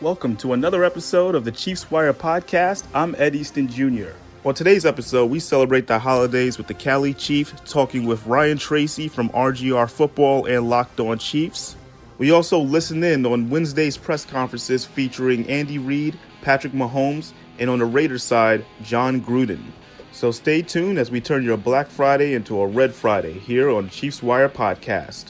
Welcome to another episode of the Chiefs Wire podcast. I'm Ed Easton Jr. On today's episode, we celebrate the holidays with the Cali Chief, talking with Ryan Tracy from RGR Football and Locked On Chiefs. We also listen in on Wednesday's press conferences featuring Andy Reid, Patrick Mahomes, and on the Raiders side, John Gruden. So stay tuned as we turn your Black Friday into a Red Friday here on Chiefs Wire podcast.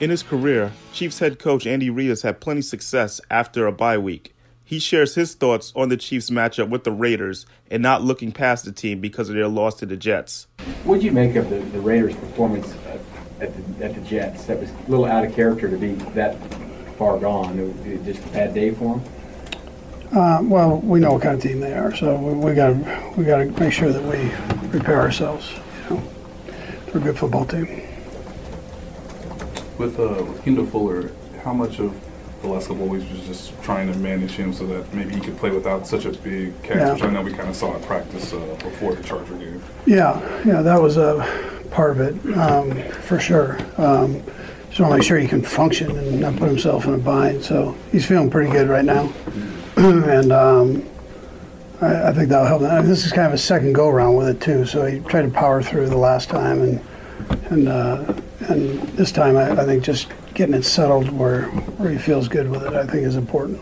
In his career, Chiefs head coach Andy Reid has had plenty of success after a bye week. He shares his thoughts on the Chiefs matchup with the Raiders and not looking past the team because of their loss to the Jets. What did you make of the Raiders' performance at the Jets? That was a little out of character to be that far gone. It was just a bad day for them? Well, we know what kind of team they are, so we got to make sure that we prepare ourselves, for a good football team. With Kendall Fuller, how much of the last couple of weeks was just trying to manage him so that maybe he could play without such a big catch, which I know we kind of saw at practice before the Charger game? Yeah, that was a part of it, for sure. Just want to make sure he can function and not put himself in a bind. So he's feeling pretty good right now, and I think that'll help him. I mean, this is kind of a second go-around with it, too, so he tried to power through the last time, and this time, I think just getting it settled where he feels good with it, I think, is important.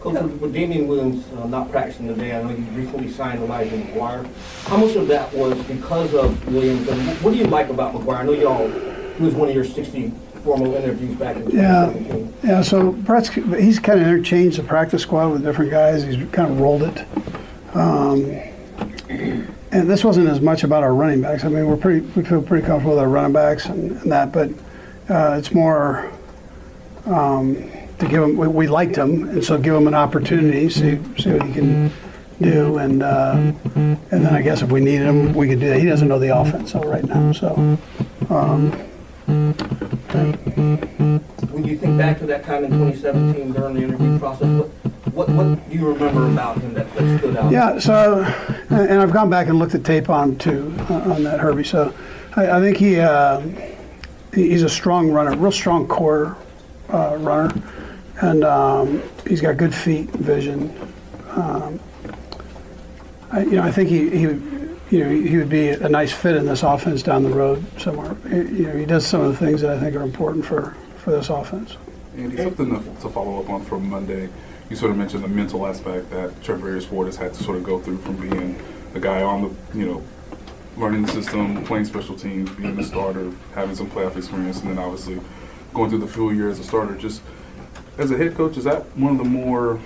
Coach, with Damien Williams not practicing today, I know you recently signed Elijah McGuire. How much of that was because of Williams? And what do you like about McGuire? I know he was one of your 60 formal interviews back in 2017. Yeah, so Brett's, he's kind of interchanged the practice squad with different guys. He's kind of rolled it. And this wasn't as much about our running backs. I mean, we feel pretty comfortable with our running backs and that, but it's more to give him. We liked him, and so give him an opportunity, see what he can do, and then I guess if we needed him, we could do that. He doesn't know the offense right now, so. When you think back to that time in 2017 during the interview process, what do you remember about him that stood out? Yeah, so, and I've gone back and looked at tape on him too, on that Herbie. So I think he's a strong runner, real strong core runner, and he's got good feet vision. I think he would be a nice fit in this offense down the road somewhere. He does some of the things that I think are important for this offense. Andy, something to follow up on from Monday. You sort of mentioned the mental aspect that Treverius Ward has had to sort of go through from being a guy on the, learning the system, playing special teams, being a starter, having some playoff experience, and then obviously going through the full year as a starter. Just as a head coach, is that one of the more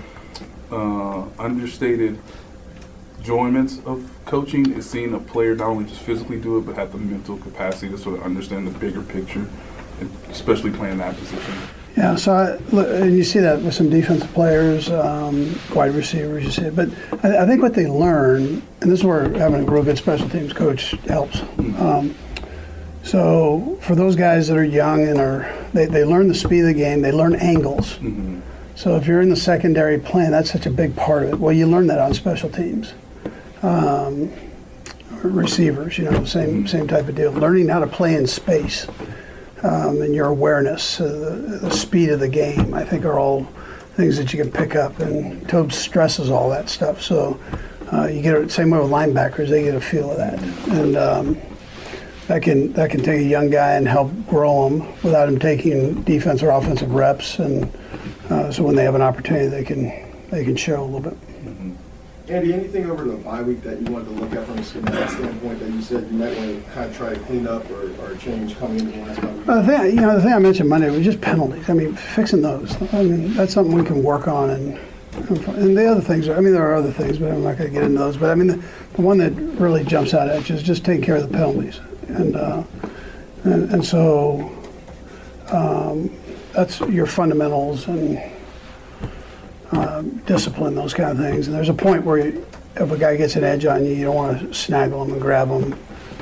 understated enjoyments of coaching, is seeing a player not only just physically do it, but have the mental capacity to sort of understand the bigger picture, especially playing that position? Yeah, so and you see that with some defensive players, wide receivers, you see it. But I think what they learn, and this is where having a real good special teams coach helps. So for those guys that are young and they learn the speed of the game, they learn angles. Mm-hmm. So if you're in the secondary plan, that's such a big part of it. Well, you learn that on special teams. Receivers, same type of deal. Learning how to play in space, and your awareness, the speed of the game, I think are all things that you can pick up. And Tobes stresses all that stuff. So you get it same way with linebackers; they get a feel of that, and that can take a young guy and help grow him without him taking defense or offensive reps. And so when they have an opportunity, they can show a little bit. Andy, anything over the bye week that you wanted to look at from a schematic standpoint that you said you might want to kind of try to clean up or change coming into the last bye week? The thing I mentioned Monday was just penalties. I mean, fixing those. I mean, that's something we can work on, and And the other things, I mean, there are other things, but I'm not going to get into those. But I mean, the one that really jumps out at you is just take care of the penalties. And so that's your fundamentals and discipline, those kind of things. And there's a point where if a guy gets an edge on you, you don't want to snaggle him and grab him.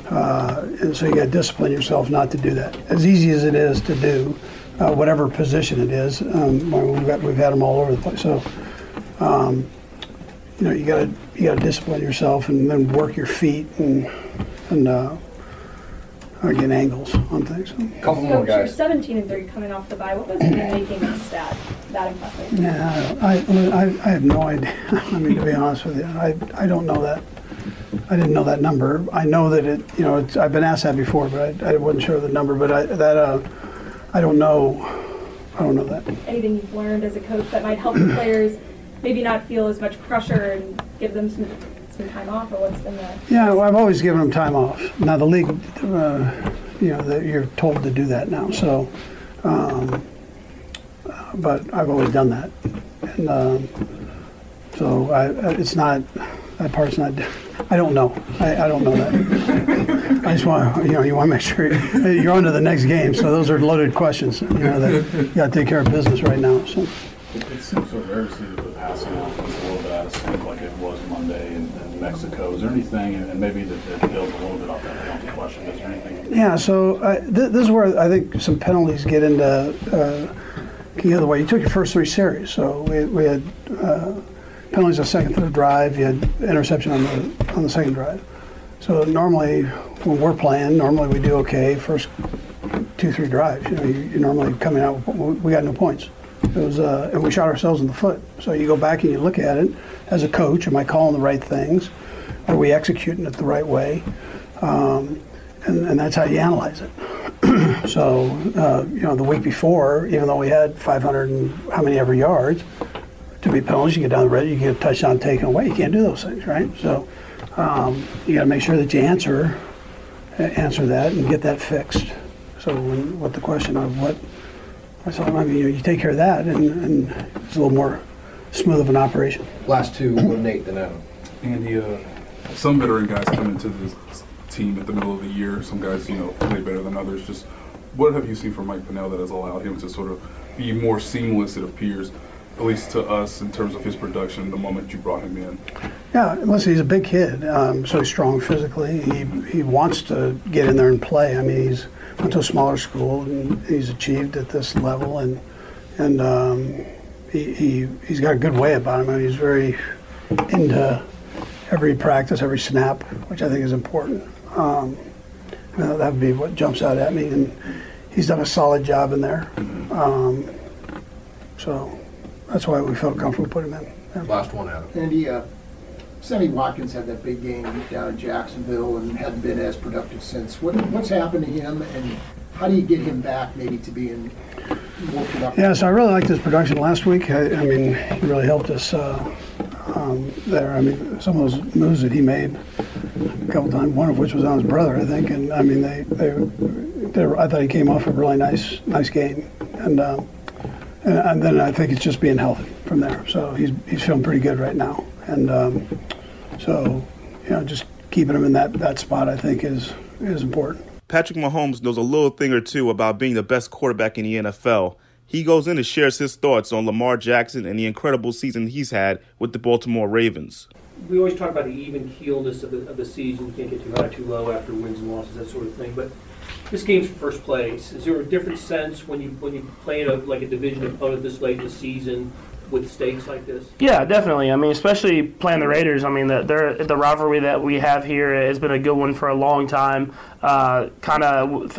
And so you got to discipline yourself not to do that. As easy as it is to do, whatever position it is, we've had them all over the place. So, you know, you got to discipline yourself and then work your feet and get angles on things. Couple more guys. 17-3 coming off the bye. What was making that stat that impressive? Yeah, I have no idea. I mean, to be honest with you, I don't know that. I didn't know that number. I know that it, you know, it's, I've been asked that before, but I wasn't sure of the number. But I don't know. I don't know that. Anything you've learned as a coach that might help the players maybe not feel as much pressure and give them some time off, or what's been the? Yeah, well, I've always given them time off. Now the league, you know, you're told to do that now. So, but I've always done that, and so it's not. That part's not. I don't know. I don't know that. I just want to, you know, you want to make sure you're on to the next game. So those are loaded questions. You know, that you got to take care of business right now. So. It seems so rare to see the passing offense a little bit out of sync like it was Monday in Mexico. Is there anything, and maybe that builds a little bit off that penalty question, is there anything? Yeah, so this is where I think some penalties get into the other way. You took your first three series, so we had penalties on the second, third drive. You had interception on the second drive. So normally when we're playing, normally we do okay first 2-3 drives. You know, you're normally coming out. We got no points. It was and we shot ourselves in the foot. So you go back and you look at it as a coach. Am I calling the right things? Are we executing it the right way? And that's how you analyze it. So you know, the week before, even though we had 500 and how many ever yards. To be penalized, you get down the red, you get a touchdown taken away. You can't do those things, right? So you got to make sure that you answer that and get that fixed. So what the question of what I mean, you take care of that, and it's a little more smooth of an operation. Last two, Nate, then Adam. Andy, some veteran guys come into this team at the middle of the year. Some guys, you know, play better than others. Just what have you seen from Mike Pinnell that has allowed him to sort of be more seamless, it appears, at least to us, in terms of his production the moment you brought him in? Yeah, listen, he's a big kid, so he's strong physically. He wants to get in there and play. I mean, he's went to a smaller school, and he's achieved at this level, and he's got a good way about him. I mean, he's very into every practice, every snap, which I think is important. You know, that would be what jumps out at me, and he's done a solid job in there. So that's why we felt comfortable putting him in. Yeah. Last one, Adam. Andy, Sammy Watkins had that big game down in Jacksonville and hadn't been as productive since. What's happened to him, and how do you get him back maybe to being more productive? Yeah, so I really liked his production last week. I mean, he really helped us there. I mean, some of those moves that he made a couple times, one of which was on his brother, I think. And, I mean, I thought he came off a really nice game. And then I think it's just being healthy from there. So he's feeling pretty good right now. And so, you know, just keeping him in that spot, I think, is important. Patrick Mahomes knows a little thing or two about being the best quarterback in the NFL. He goes in and shares his thoughts on Lamar Jackson and the incredible season he's had with the Baltimore Ravens. We always talk about the even-keeledness of the season. You can't get too high, too low after wins and losses, that sort of thing. But this game's first place. Is there a different sense when you play like a division opponent this late in the season with stakes like this? Yeah, definitely. I mean, especially playing the Raiders. I mean, the rivalry that we have here has been a good one for a long time. Kind of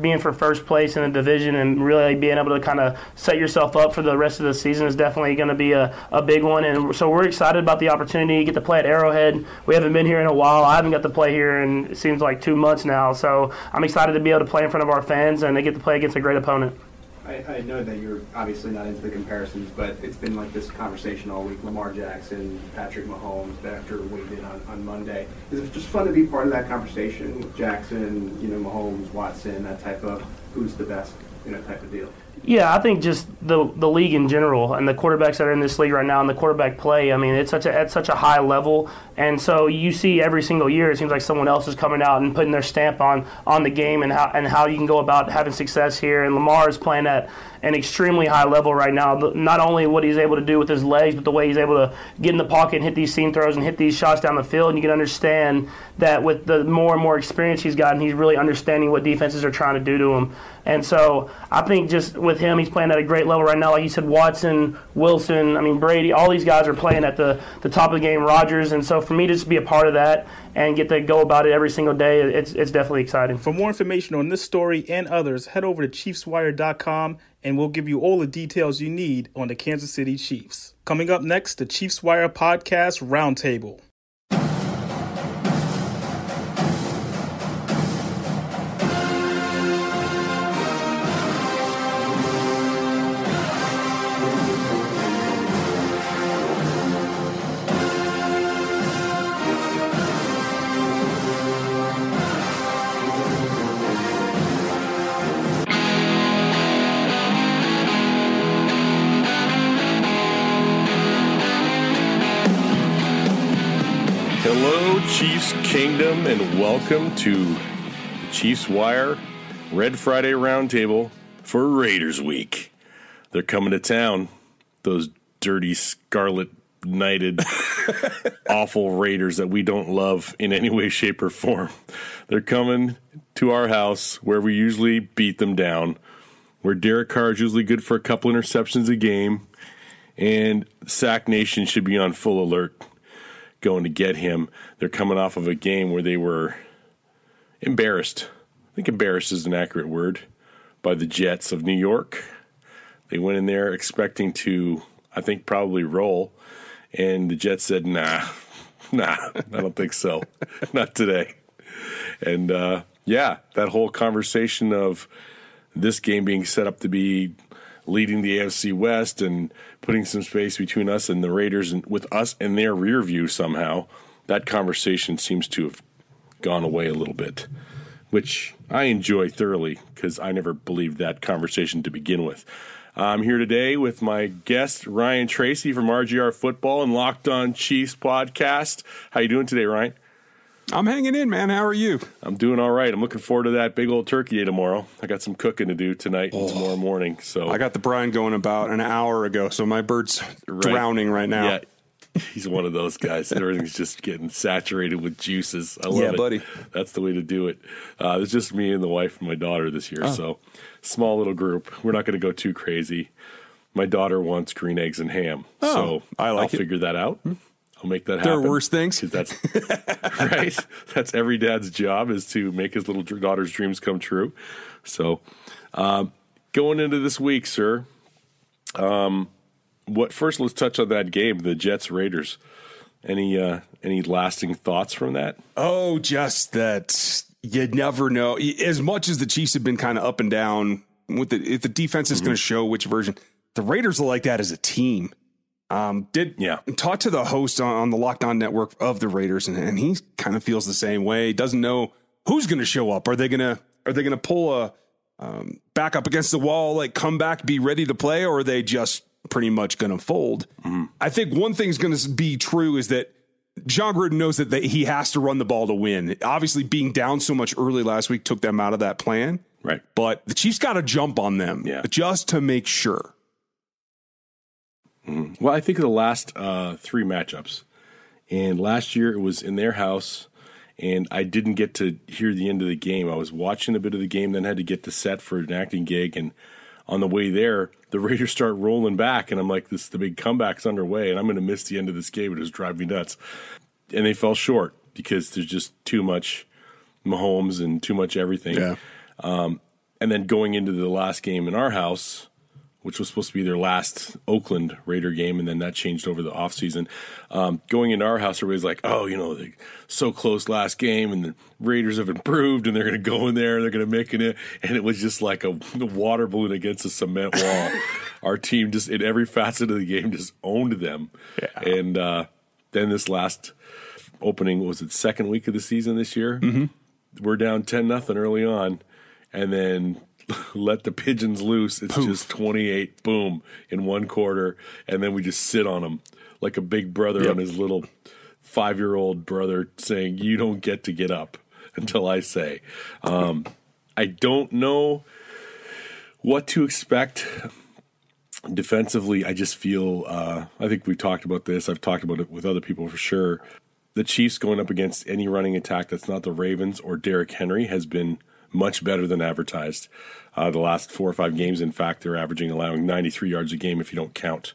being for first place in a division and really being able to kind of set yourself up for the rest of the season is definitely going to be a big one. And so we're excited about the opportunity to get to play at Arrowhead. We haven't been here in a while. I haven't got to play here in, it seems like, 2 months now. So I'm excited to be able to play in front of our fans and to get to play against a great opponent. I know that you're obviously not into the comparisons, but it's been like this conversation all week, Lamar Jackson, Patrick Mahomes, after we did on Monday. Is it just fun to be part of that conversation with Jackson, you know, Mahomes, Watson, that type of who's the best, you know, type of deal? Yeah, I think just the league in general and the quarterbacks that are in this league right now and the quarterback play, I mean, it's such a, at such a high level. And so you see every single year it seems like someone else is coming out and putting their stamp on the game and how you can go about having success here. And Lamar is playing at an extremely high level right now, not only what he's able to do with his legs, but the way he's able to get in the pocket and hit these seam throws and hit these shots down the field. And you can understand that with the more and more experience he's gotten, he's really understanding what defenses are trying to do to him. And so I think just with him, he's playing at a great level right now. Like you said, Watson, Wilson, I mean, Brady, all these guys are playing at the top of the game, Rodgers. And so for me to just be a part of that and get to go about it every single day, it's definitely exciting. For more information on this story and others, head over to ChiefsWire.com and we'll give you all the details you need on the Kansas City Chiefs. Coming up next, the Chiefs Wire Podcast Roundtable. Chiefs Kingdom, and welcome to the Chiefs Wire Red Friday Roundtable for Raiders Week. They're coming to town, those dirty, scarlet-knighted, awful Raiders that we don't love in any way, shape, or form. They're coming to our house where we usually beat them down, where Derek Carr is usually good for a couple interceptions a game, and Sack Nation should be on full alert going to get him. They're coming off of a game where they were embarrassed. I think embarrassed is an accurate word, by the Jets of New York. They went in there expecting to, I think, probably roll, and the Jets said, nah, I don't think so. Not today. And, yeah, that whole conversation of this game being set up to be leading the AFC West and putting some space between us and the Raiders and with us in their rear view somehow, that conversation seems to have gone away a little bit, which I enjoy thoroughly because I never believed that conversation to begin with. I'm here today with my guest, Ryan Tracy from RGR Football and Locked On Chiefs podcast. How you doing today, Ryan? I'm hanging in, man. How are you? I'm doing all right. I'm looking forward to that big old turkey day tomorrow. I got some cooking to do tonight and tomorrow morning. So I got the brine going about an hour ago, so my bird's drowning right now. Yeah, he's one of those guys. Everything's just getting saturated with juices. I love it. Yeah, buddy. That's the way to do it. It's just me and the wife and my daughter this year, so small little group. We're not going to go too crazy. My daughter wants green eggs and ham, so I'll figure that out. Mm-hmm. I'll make that happen. There are worse things. That's right. That's every dad's job, is to make his little daughter's dreams come true. So going into this week, sir, first let's touch on that game, the Jets-Raiders. Any lasting thoughts from that? Oh, just that you never know. As much as the Chiefs have been kind of up and down, if the defense is going to show which version, the Raiders are like that as a team. Talked to the host on the Locked On Network of the Raiders, and he kind of feels the same way. Doesn't know who's going to show up. Are they gonna pull a back up against the wall, like come back, be ready to play, or are they just pretty much going to fold? Mm-hmm. I think one thing's going to be true is that John Gruden knows that he has to run the ball to win. Obviously, being down so much early last week took them out of that plan, right? But the Chiefs got to jump on them, just to make sure. Well, I think of the last three matchups, and last year it was in their house, and I didn't get to hear the end of the game. I was watching a bit of the game, then had to get to set for an acting gig, and on the way there, the Raiders start rolling back, and I'm like, "This the big comeback's underway, and I'm going to miss the end of this game. It was driving me nuts." And they fell short because there's just too much Mahomes and too much everything. Yeah. And then going into the last game in our house, which was supposed to be their last Oakland Raider game, and then that changed over the offseason. Going into our house, everybody's like, they're so close last game, and the Raiders have improved, and they're going to go in there, and they're going to make it. And it was just like a water balloon against a cement wall. Our team just, in every facet of the game, just owned them. Yeah. And then this last opening, was it second week of the season this year? Mm-hmm. We're down 10-0 early on, and then let the pigeons loose. It's just 28, boom, in one quarter, and then we just sit on them like a big brother on his little 5-year-old brother saying, you don't get to get up until I say. I don't know what to expect defensively. I just feel I think we've talked about this. I've talked about it with other people for sure. The Chiefs going up against any running attack that's not the Ravens or Derrick Henry has been much better than advertised. The last 4 or 5 games, in fact, they're allowing 93 yards a game if you don't count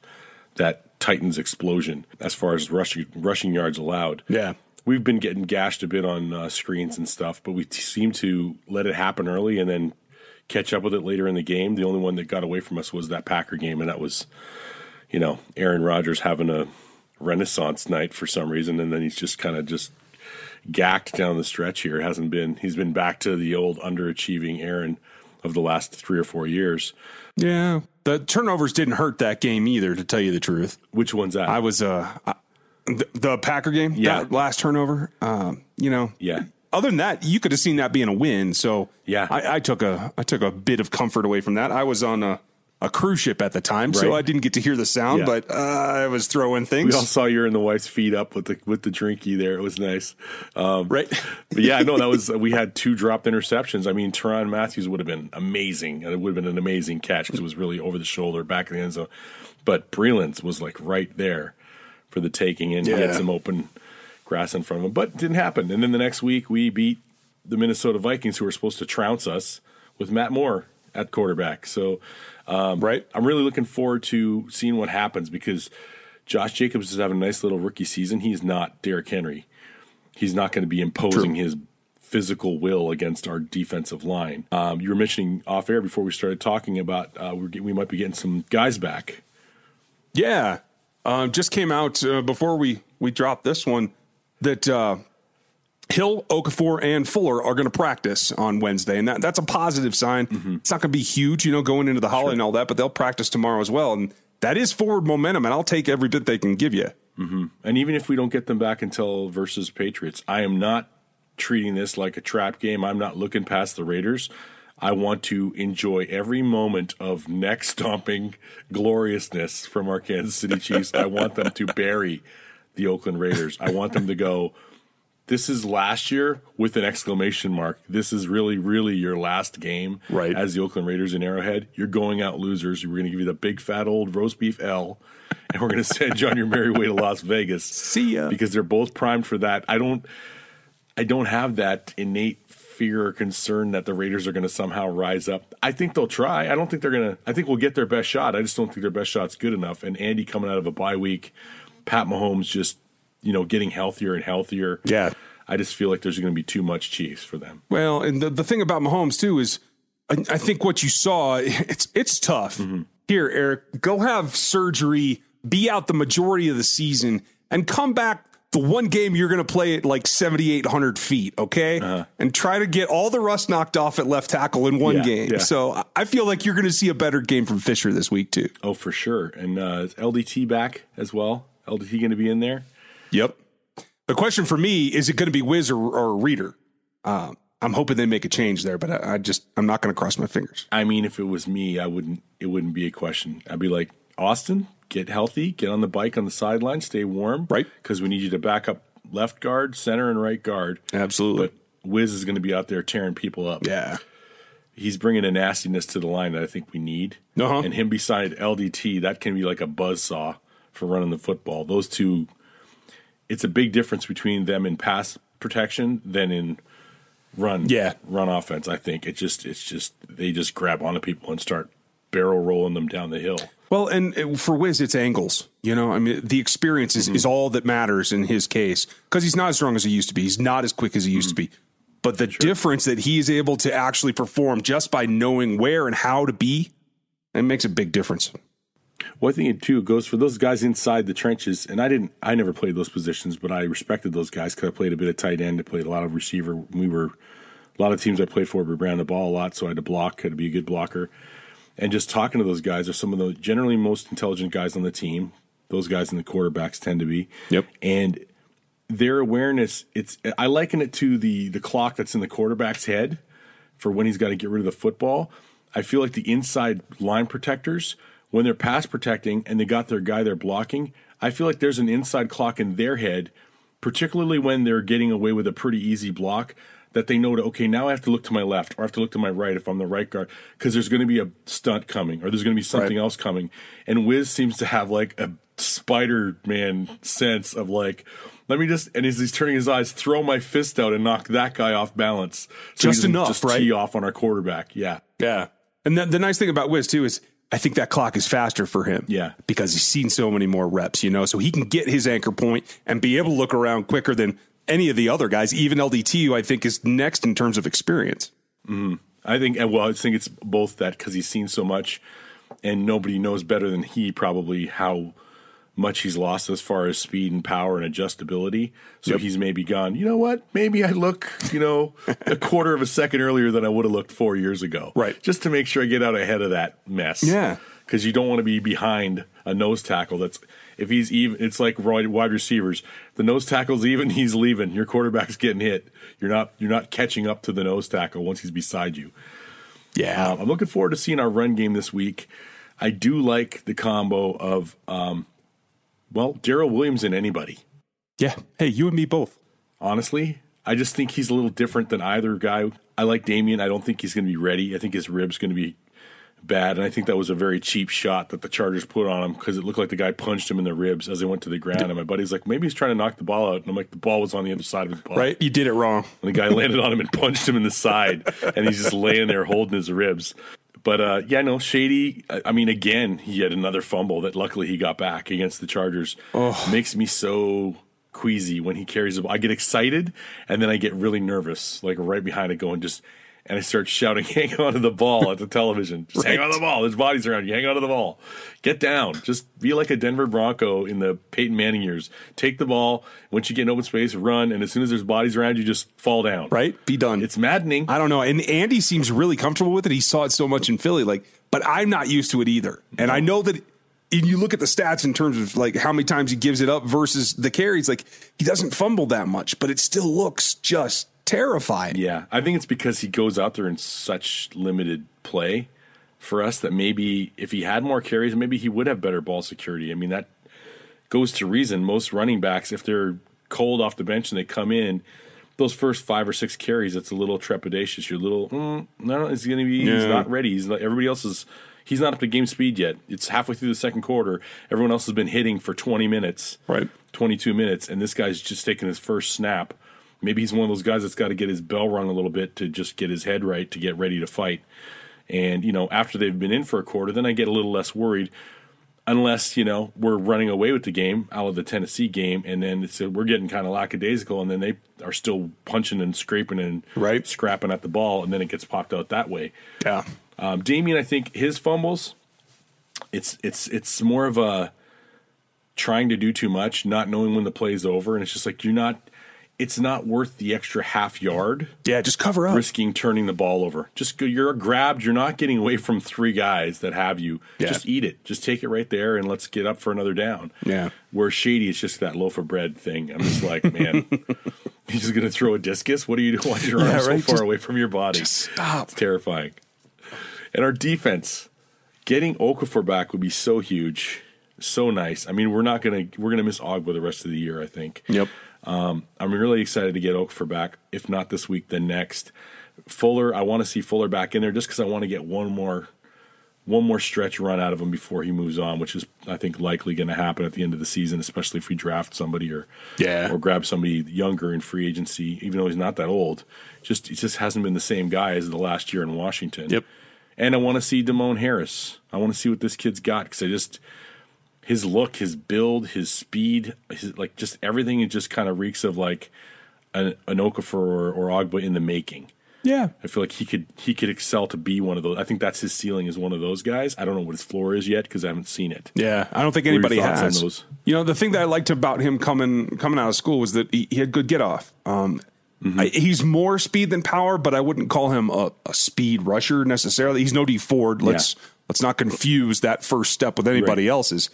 that Titans explosion as far as rushing yards allowed. Yeah. We've been getting gashed a bit on screens and stuff, but we seem to let it happen early and then catch up with it later in the game. The only one that got away from us was that Packer game, and that was, you know, Aaron Rodgers having a renaissance night for some reason, and then he's just kind of just gacked down the stretch here. He's been back to the old underachieving Aaron of the last 3 or 4 years. Yeah, the turnovers didn't hurt that game either, to tell you the truth. Which one's that? I was the Packer game. Yeah, that last turnover. You know. Yeah. Other than that, you could have seen that being a win. So yeah, I took a bit of comfort away from that. I was on a cruise ship at the time, right, so I didn't get to hear the sound, but I was throwing things. We all saw you and the wife's feet up with the drinky there. It was nice. Right. But yeah, no, we had 2 dropped interceptions. I mean, Tyrann Mathieu would have been amazing, and it would have been an amazing catch because it was really over the shoulder, back of the end zone. But Breeland's was like right there for the taking, and he had some open grass in front of him, but it didn't happen. And then the next week we beat the Minnesota Vikings, who were supposed to trounce us, with Matt Moore at quarterback. So right, I'm really looking forward to seeing what happens, because Josh Jacobs is having a nice little rookie season. He's not Derrick Henry. He's not going to be imposing his physical will against our defensive line. You were mentioning off air before we started talking about we might be getting some guys back. Yeah, just came out before we dropped this one that Hill, Okafor, and Fuller are going to practice on Wednesday, and that's a positive sign. Mm-hmm. It's not going to be huge, you know, going into the holiday and all that, but they'll practice tomorrow as well, and that is forward momentum, and I'll take every bit they can give you. Mm-hmm. And even if we don't get them back until versus Patriots, I am not treating this like a trap game. I'm not looking past the Raiders. I want to enjoy every moment of neck-stomping gloriousness from our Kansas City Chiefs. I want them to bury the Oakland Raiders. I want them to go, this is last year with an exclamation mark. This is really, really your last game as the Oakland Raiders in Arrowhead. You're going out losers. We're going to give you the big, fat, old roast beef L, and we're going to send you on your merry way to Las Vegas. See ya. Because they're both primed for that. I don't have that innate fear or concern that the Raiders are going to somehow rise up. I think they'll try. I don't think they're going to. I think we'll get their best shot. I just don't think their best shot's good enough. And Andy coming out of a bye week, Pat Mahomes just, you know, getting healthier and healthier. Yeah. I just feel like there's going to be too much Chiefs for them. Well, and the thing about Mahomes, too, is I think what you saw, it's tough. Mm-hmm. Here, Eric, go have surgery, be out the majority of the season, and come back the one game you're going to play at like 7,800 feet, okay? Uh-huh. And try to get all the rust knocked off at left tackle in one game. Yeah. So I feel like you're going to see a better game from Fisher this week, too. Oh, for sure. And is LDT back as well? LDT going to be in there? Yep. The question for me is, it going to be Wiz or Reader? I'm hoping they make a change there, but I'm not going to cross my fingers. I mean, if it was me, it wouldn't be a question. I'd be like, Austin, get healthy, get on the bike on the sideline, stay warm, right? Because we need you to back up left guard, center, and right guard. Absolutely. But Wiz is going to be out there tearing people up. Yeah. He's bringing a nastiness to the line that I think we need. Uh-huh. And him beside LDT, that can be like a buzzsaw for running the football. Those two, it's a big difference between them in pass protection than in run offense. I think it's just they just grab onto people and start barrel rolling them down the hill. Well, and for Wiz, it's angles. You know, I mean, the experience is all that matters in his case, because he's not as strong as he used to be. He's not as quick as he used to be. But the difference that he is able to actually perform just by knowing where and how to be, it makes a big difference. Well, I think it, too, goes for those guys inside the trenches, and I never played those positions, but I respected those guys because I played a bit of tight end. I played a lot of receiver. A lot of teams I played for, we ran the ball a lot, so I had to block, had to be a good blocker. And just talking to those guys are some of the generally most intelligent guys on the team. Those guys and the quarterbacks tend to be. Yep. And their awareness, I liken it to the clock that's in the quarterback's head for when he's got to get rid of the football. I feel like the inside line protectors, when they're pass protecting and they got their guy they're blocking, I feel like there's an inside clock in their head, particularly when they're getting away with a pretty easy block, that they know to, okay, now I have to look to my left or I have to look to my right if I'm the right guard because there's going to be a stunt coming or there's going to be something else coming. And Wiz seems to have like a Spider-Man sense of like, let me just, and as he's turning his eyes, throw my fist out and knock that guy off balance. So just enough, just tee off on our quarterback. Yeah. Yeah. And the nice thing about Wiz too is I think that clock is faster for him. Yeah. Because he's seen so many more reps, you know, so he can get his anchor point and be able to look around quicker than any of the other guys, even LDT, who I think is next in terms of experience. Mm-hmm. I think it's both that because he's seen so much and nobody knows better than he probably how much he's lost as far as speed and power and adjustability. So he's maybe gone, you know what, maybe I look, you know, a quarter of a second earlier than I would have looked 4 years ago. Right. Just to make sure I get out ahead of that mess. Yeah. Because you don't want to be behind a nose tackle that's, if he's even, it's like wide receivers. The nose tackle's even, he's leaving. Your quarterback's getting hit. You're not catching up to the nose tackle once he's beside you. Yeah. I'm looking forward to seeing our run game this week. I do like the combo of, Darrell Williams and anybody. Yeah. Hey, you and me both. Honestly, I just think he's a little different than either guy. I like Damien. I don't think he's going to be ready. I think his rib's going to be bad, and I think that was a very cheap shot that the Chargers put on him because it looked like the guy punched him in the ribs as they went to the ground. And my buddy's like, maybe he's trying to knock the ball out. And I'm like, the ball was on the other side of his ball. Right? You did it wrong. And the guy landed on him and punched him in the side, and he's just laying there holding his ribs. But, Shady, I mean, again, he had another fumble that luckily he got back against the Chargers. Oh. Makes me so queasy when he carries the ball. I get excited, and then I get really nervous, like right behind it going just – and I start shouting, hang on to the ball at the television. Just hang on to the ball. There's bodies around you. Hang on to the ball. Get down. Just be like a Denver Bronco in the Peyton Manning years. Take the ball. Once you get in open space, run. And as soon as there's bodies around you, just fall down. Right? Be done. It's maddening. I don't know. And Andy seems really comfortable with it. He saw it so much in Philly. But I'm not used to it either. And I know that if you look at the stats in terms of like how many times he gives it up versus the carries, like he doesn't fumble that much, but it still looks just terrified. Yeah, I think it's because he goes out there in such limited play for us that maybe if he had more carries, maybe he would have better ball security. I mean, that goes to reason. Most running backs, if they're cold off the bench and they come in, those first 5 or 6 carries, it's a little trepidatious. You're a little, it's going to be, he's not ready. He's not up to game speed yet. It's halfway through the second quarter. Everyone else has been hitting for 20 minutes, right? 22 minutes, and this guy's just taking his first snap. Maybe he's one of those guys that's got to get his bell rung a little bit to just get his head right to get ready to fight. And, after they've been in for a quarter, then I get a little less worried unless, we're running away with the game out of the Tennessee game. And then we're getting kind of lackadaisical and then they are still punching and scraping and scrapping at the ball. And then it gets popped out that way. Yeah. Damien, I think his fumbles, it's more of a trying to do too much, not knowing when the play's over. And it's just like, it's not worth the extra half yard. Yeah, just cover up. Risking turning the ball over. Just go, you're grabbed. You're not getting away from three guys that have you. Yeah. Just eat it. Just take it right there and let's get up for another down. Yeah. Where Shady is just that loaf of bread thing. I'm just like, man, he's just going to throw a discus? What are you doing? Why is your arm so far away from your body? Just stop. It's terrifying. And our defense, getting Okafor back would be so huge, so nice. I mean, we're going to miss Ogba the rest of the year, I think. Yep. I'm really excited to get Okafor back, if not this week, then next. Fuller, I want to see Fuller back in there just because I want to get one more stretch run out of him before he moves on, which is, I think, likely going to happen at the end of the season, especially if we draft somebody or grab somebody younger in free agency, even though he's not that old. He just hasn't been the same guy as the last year in Washington. Yep. And I want to see Damone Harris. I want to see what this kid's got because his look, his build, his speed, just everything, it just kind of reeks of like an Okafor or Ogba in the making. Yeah. I feel like he could excel to be one of those. I think that's his ceiling is one of those guys. I don't know what his floor is yet because I haven't seen it. Yeah, I don't think anybody has. On those? The thing that I liked about him coming out of school was that he had good get-off. He's more speed than power, but I wouldn't call him a speed rusher necessarily. He's no D Ford. Let's not confuse that first step with anybody else's.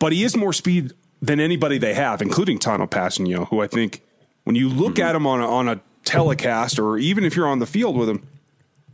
But he is more speed than anybody they have, including Tano Passanio, who I think when you look at him on a telecast or even if you're on the field with him,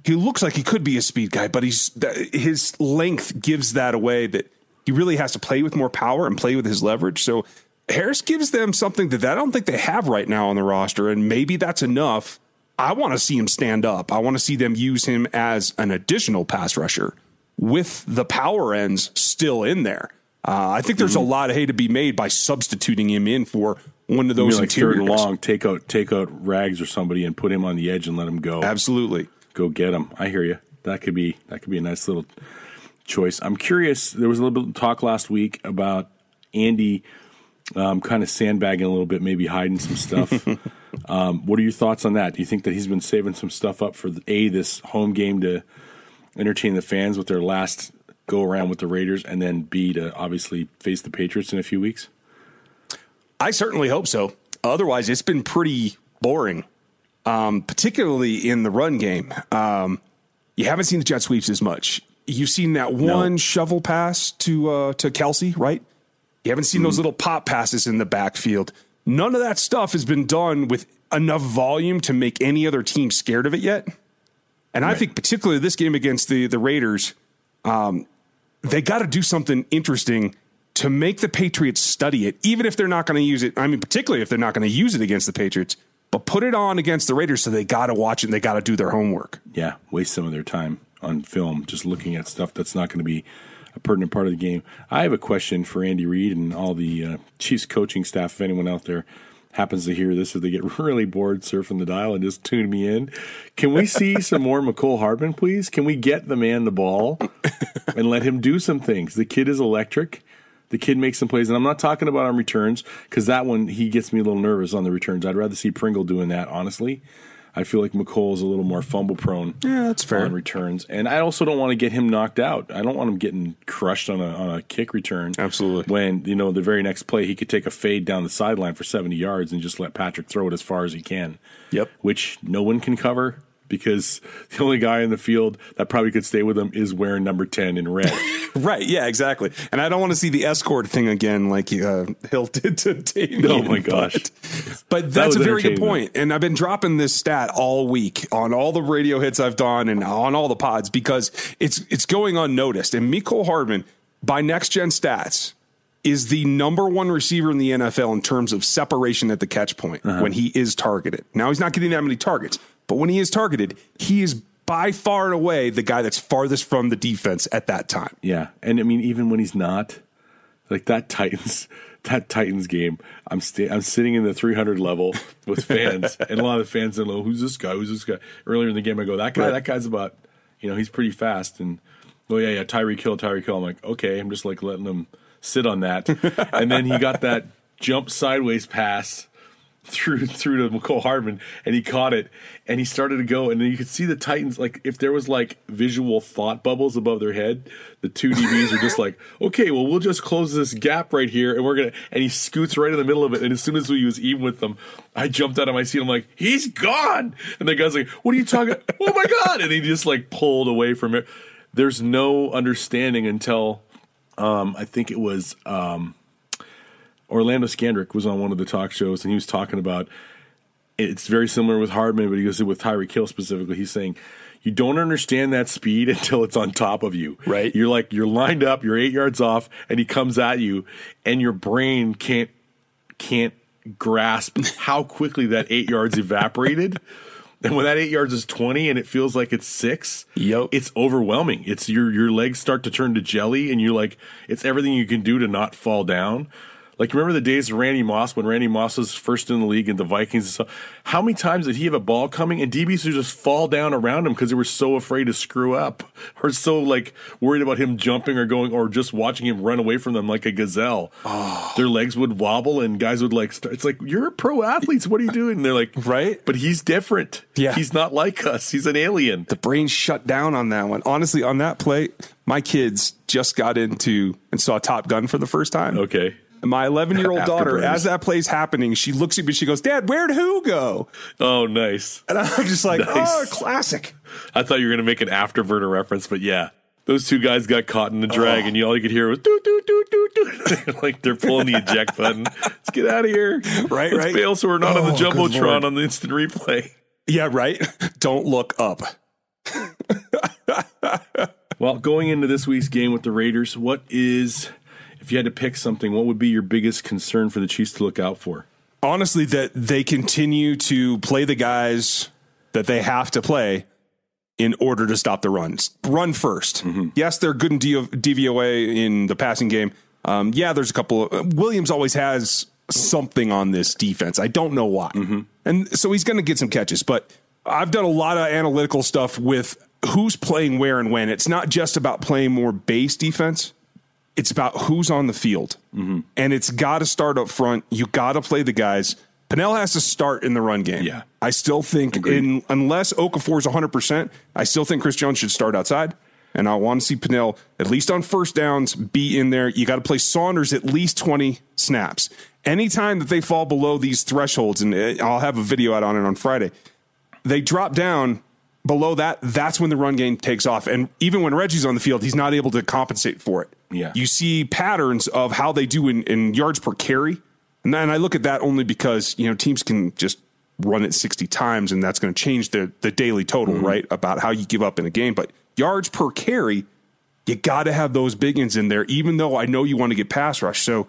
he looks like he could be a speed guy, but his length gives that away, that he really has to play with more power and play with his leverage. So Harris gives them something that I don't think they have right now on the roster, and maybe that's enough. I want to see him stand up. I want to see them use him as an additional pass rusher with the power ends still in there. I think there's a lot of hay to be made by substituting him in for one of those interiors. Like third and long, take out Rags or somebody and put him on the edge and let him go. Absolutely. Go get him. I hear you. That could be a nice little choice. I'm curious. There was a little bit of talk last week about Andy kind of sandbagging a little bit, maybe hiding some stuff. What are your thoughts on that? Do you think that he's been saving some stuff up for this home game to entertain the fans with their last go around with the Raiders, and then B, to obviously face the Patriots in a few weeks? I certainly hope so. Otherwise, it's been pretty boring, particularly in the run game. You haven't seen the jet sweeps as much. You've seen that one shovel pass to Kelsey, right? You haven't seen those little pop passes in the backfield. None of that stuff has been done with enough volume to make any other team scared of it yet. And I think particularly this game against the Raiders, they got to do something interesting to make the Patriots study it, even if they're not going to use it. I mean, particularly if they're not going to use it against the Patriots, but put it on against the Raiders. So they got to watch it and they got to do their homework. Yeah. Waste some of their time on film, just looking at stuff that's not going to be a pertinent part of the game. I have a question for Andy Reid and all the Chiefs coaching staff. If anyone out there happens to hear this, if they get really bored surfing the dial and just tune me in, can we see some more Mecole Hardman, please? Can we get the man the ball and let him do some things? The kid is electric. The kid makes some plays, and I'm not talking about on returns, because that one, he gets me a little nervous on the returns. I'd rather see Pringle doing that, honestly. I feel like Mecole is a little more fumble prone. Yeah, that's fair. On returns, and I also don't want to get him knocked out. I don't want him getting crushed on a kick return. Absolutely. When the very next play he could take a fade down the sideline for 70 yards and just let Patrick throw it as far as he can. Yep. Which no one can cover, because the only guy in the field that probably could stay with him is wearing number 10 in red. Right. Yeah, exactly. And I don't want to see the escort thing again, like Hill did to Damien. Oh my gosh. But that's a very good point. And I've been dropping this stat all week on all the radio hits I've done and on all the pods, because it's going unnoticed. And Mecole Hardman, by Next Gen Stats, is the number one receiver in the NFL in terms of separation at the catch point when he is targeted. Now, he's not getting that many targets, but when he is targeted, he is by far and away the guy that's farthest from the defense at that time. Yeah. And I mean, even when he's not, like that Titans game, I'm sitting in the 300 level with fans, and a lot of the fans are like, who's this guy? Earlier in the game, I go, that guy's about, he's pretty fast. And, Tyreek Hill. I'm like, okay, I'm just like letting him sit on that. And then he got that jump sideways pass through to Mecole Hardman, and he caught it, and he started to go, and then you could see the Titans, like if there was like visual thought bubbles above their head, the two DBs are just like, okay, well, we'll just close this gap right here, and he scoots right in the middle of it, and as soon as he was even with them, I jumped out of my seat. I'm like, he's gone, and the guy's like, what are you talking about? Oh my god, and he just like pulled away from it. There's no understanding until I think it was Orlando Skandrick was on one of the talk shows, and he was talking about, it's very similar with Hardman, but he goes with Tyreek Hill specifically. He's saying, you don't understand that speed until it's on top of you. Right. You're lined up, you're 8 yards off, and he comes at you, and your brain can't grasp how quickly that 8 yards evaporated. And when that 8 yards is 20 and it feels like it's 6, it's overwhelming. It's your legs start to turn to jelly, and you're like, it's everything you can do to not fall down. Like, remember the days of Randy Moss, when Randy Moss was first in the league and the Vikings and stuff? How many times did he have a ball coming and DBs would just fall down around him because they were so afraid to screw up, or so like worried about him jumping or going, or just watching him run away from them like a gazelle? Oh. Their legs would wobble, and guys would like start. It's like, you're a pro athlete. What are you doing? And they're like, right. But he's different. Yeah. He's not like us. He's an alien. The brain shut down on that one. Honestly, on that play, my kids just got into and saw Top Gun for the first time. Okay. My 11-year-old daughter, as that play's happening, she looks at me and she goes, Dad, where'd Who go? Oh, nice. And I'm just like, nice. Oh, classic. I thought you were going to make an Afterburner reference, but yeah. Those two guys got caught in the drag, and all you could hear was, doo, doo, doo, doo, doo. Like they're pulling the eject button. Let's get out of here. Right, Let's bail so we're not on the Jumbotron on the instant replay. Yeah, right. Don't look up. Well, going into this week's game with the Raiders, what is, if you had to pick something, what would be your biggest concern for the Chiefs to look out for? Honestly, that they continue to play the guys that they have to play in order to stop the runs. Run first. Mm-hmm. Yes, they're good in DVOA in the passing game. Yeah, there's a couple of, Williams always has something on this defense. I don't know why. Mm-hmm. And so he's going to get some catches, but I've done a lot of analytical stuff with who's playing where and when. It's not just about playing more base defense. It's about who's on the field. Mm-hmm. And it's got to start up front. You got to play the guys. Pinnell has to start in the run game. Yeah. I still think unless Okafor is 100%, I still think Chris Jones should start outside. And I want to see Pinnell, at least on first downs, be in there. You got to play Saunders at least 20 snaps. Anytime that they fall below these thresholds, and I'll have a video out on it on Friday, they drop down below that. That's when the run game takes off. And even when Reggie's on the field, he's not able to compensate for it. Yeah. You see patterns of how they do in yards per carry. And then I look at that only because, you know, teams can just run it 60 times, and that's going to change the daily total, mm-hmm. right, about how you give up in a game. But yards per carry, you got to have those big ends in there, even though I know you want to get pass rush. So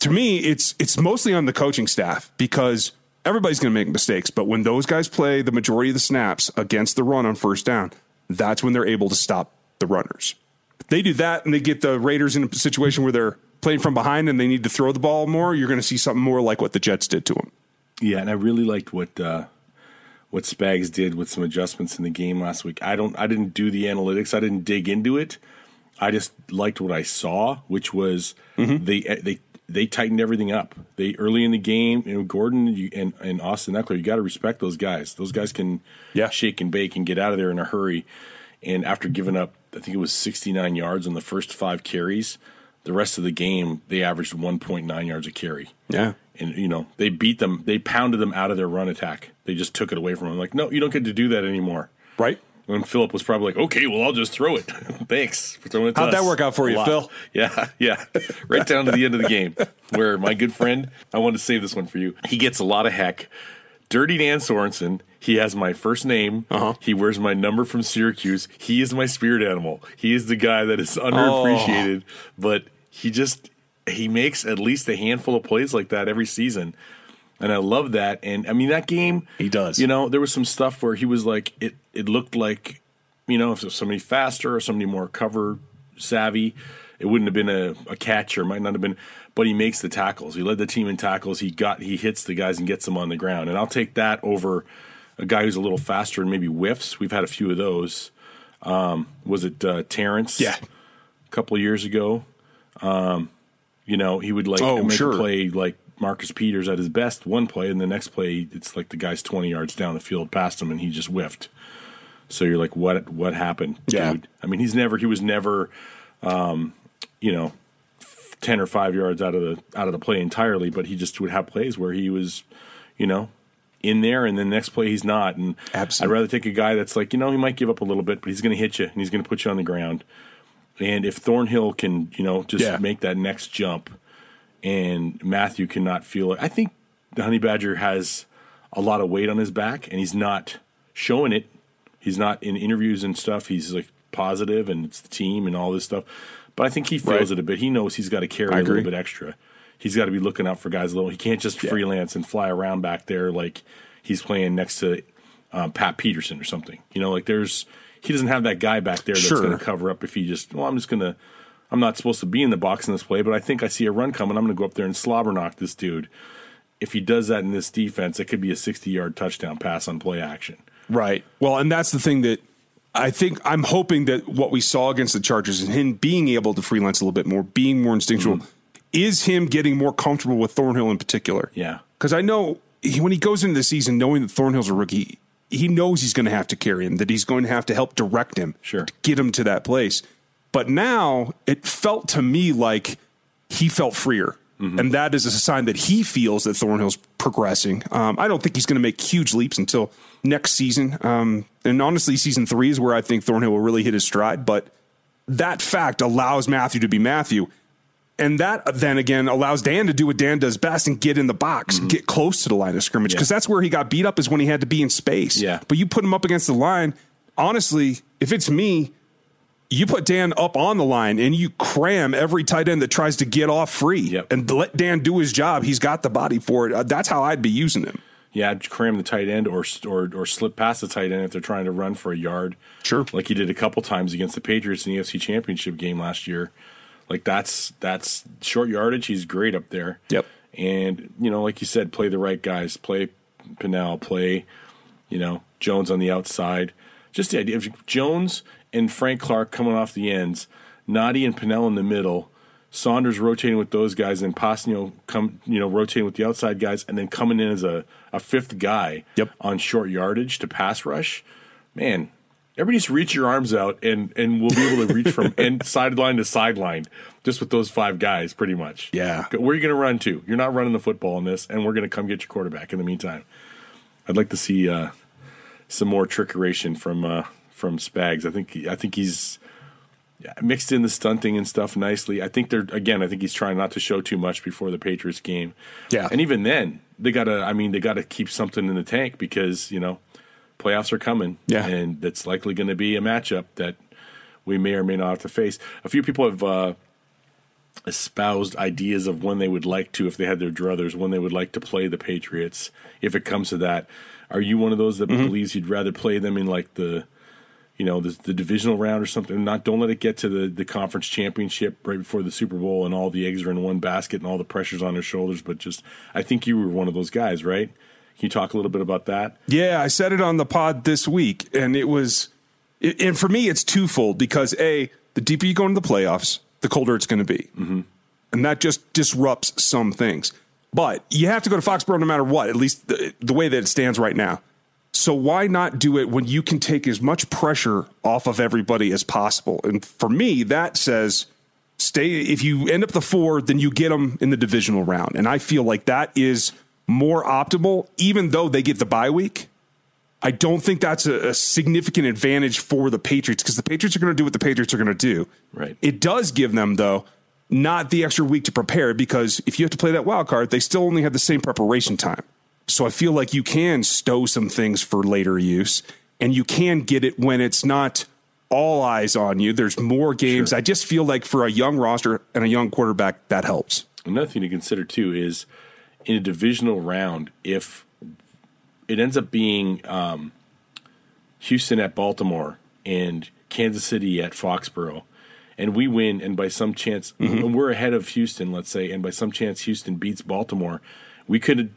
to me, it's mostly on the coaching staff, because everybody's going to make mistakes. But when those guys play the majority of the snaps against the run on first down, that's when they're able to stop the runners. If they do that and they get the Raiders in a situation where they're playing from behind and they need to throw the ball more, you're going to see something more like what the Jets did to them. Yeah, and I really liked what Spags did with some adjustments in the game last week. I didn't do the analytics. I didn't dig into it. I just liked what I saw, which was they tightened everything up. They early in the game, you know, Gordon and Austin Eckler, you got to respect those guys. Those guys can shake and bake and get out of there in a hurry. And after giving up, I think it was 69 yards on the first 5 carries, the rest of the game they averaged 1.9 yards a carry. Yeah. And, you know, they beat them. They pounded them out of their run attack. They just took it away from them. Like, no, you don't get to do that anymore. Right. And Philip was probably like, okay, well, I'll just throw it. Thanks for throwing it to us. How'd that work out for you, Phil? Yeah. Right down to the end of the game where my good friend, I wanted to save this one for you. He gets a lot of heck. Dirty Dan Sorensen. He has my first name. Uh-huh. He wears my number from Syracuse. He is my spirit animal. He is the guy that is underappreciated. Oh. But he just... he makes at least a handful of plays like that every season, and I love that. And, I mean, that game... he does. You know, there was some stuff where he was like, it looked like, you know, if somebody faster or somebody more cover-savvy, it wouldn't have been a catch or might not have been... but he makes the tackles. He led the team in tackles. He hits the guys and gets them on the ground. And I'll take that over a guy who's a little faster and maybe whiffs. We've had a few of those. Was it Terrence? Yeah. A couple of years ago. You know, he would make a play like Marcus Peters at his best one play, and the next play it's like the guy's 20 yards down the field past him, and he just whiffed. So you're like, what happened, dude? I mean, he was never, you know, 10 or 5 yards out of the play entirely, but he just would have plays where he was, you know, in there, and the next play he's not. And absolutely. I'd rather take a guy that's like, you know, he might give up a little bit, but he's going to hit you and he's going to put you on the ground. And if Thornhill can, you know, just make that next jump, and Matthew cannot feel it. I think the Honey Badger has a lot of weight on his back, and he's not showing it. He's not in interviews and stuff. He's like positive, and it's the team and all this stuff. But I think he feels it a bit. He knows he's got to carry a little bit extra. He's got to be looking out for guys a little. He can't just freelance and fly around back there like he's playing next to Pat Peterson or something. You know, like there's... he doesn't have that guy back there that's going to cover up if he just, well, I'm not supposed to be in the box in this play, but I think I see a run coming. I'm going to go up there and slobber knock this dude. If he does that in this defense, it could be a 60-yard touchdown pass on play action. Right. Well, and that's the thing that I think I'm hoping that what we saw against the Chargers and him being able to freelance a little bit more, being more instinctual, is him getting more comfortable with Thornhill in particular. Yeah. Because I know when he goes into the season knowing that Thornhill's a rookie, he knows he's going to have to carry him, that he's going to have to help direct him, to get him to that place. But now it felt to me like he felt freer. Mm-hmm. And that is a sign that he feels that Thornhill's progressing. I don't think he's going to make huge leaps until next season. And honestly, season 3 is where I think Thornhill will really hit his stride. But that fact allows Matthew to be Matthew. And that then again allows Dan to do what Dan does best and get in the box, get close to the line of scrimmage, because that's where he got beat up, is when he had to be in space. Yeah. But you put him up against the line, honestly, if it's me, you put Dan up on the line and you cram every tight end that tries to get off free and let Dan do his job. He's got the body for it. That's how I'd be using him. Yeah, I'd cram the tight end or slip past the tight end if they're trying to run for a yard. Sure. Like he did a couple times against the Patriots in the AFC Championship game last year. Like that's short yardage. He's great up there. Yep. And, you know, like you said, play the right guys. Play Pinnell. Play, you know, Jones on the outside. Just the idea of Jones and Frank Clark coming off the ends, Noddy and Pinnell in the middle, Saunders rotating with those guys, and Passanio rotating with the outside guys, and then coming in as a fifth guy on short yardage to pass rush. Man, everybody just reach your arms out, and we'll be able to reach from end sideline to sideline just with those five guys pretty much. Yeah. Where are you going to run to? You're not running the football in this, and we're going to come get your quarterback in the meantime. I'd like to see some more trickeration from Spags. I think he's mixed in the stunting and stuff nicely. I think he's trying not to show too much before the Patriots game. Yeah, and even then they gotta keep something in the tank because playoffs are coming. Yeah, and it's likely going to be a matchup that we may or may not have to face. A few people have espoused ideas of when they would like to, if they had their druthers, when they would like to play the Patriots. If it comes to that, are you one of those that believes you'd rather play them in like the divisional round or something? Don't let it get to the conference championship right before the Super Bowl and all the eggs are in one basket and all the pressure's on their shoulders. But just, I think you were one of those guys, right? Can you talk a little bit about that? Yeah, I said it on the pod this week, and and for me, it's twofold because the deeper you go into the playoffs, the colder it's going to be. Mm-hmm. And that just disrupts some things. But you have to go to Foxborough no matter what, at least the way that it stands right now. So why not do it when you can take as much pressure off of everybody as possible? And for me, that says stay. If you end up the four, then you get them in the divisional round. And I feel like that is more optimal, even though they get the bye week. I don't think that's a significant advantage for the Patriots because the Patriots are going to do what the Patriots are going to do. Right. It does give them, though, not the extra week to prepare because if you have to play that wild card, they still only have the same preparation time. So I feel like you can stow some things for later use, and you can get it when it's not all eyes on you. There's more games. Sure. I just feel like for a young roster and a young quarterback, that helps. Another thing to consider, too, is in a divisional round, if it ends up being Houston at Baltimore and Kansas City at Foxborough, and we win, and by some chance, and we're ahead of Houston, let's say, and by some chance Houston beats Baltimore, we could,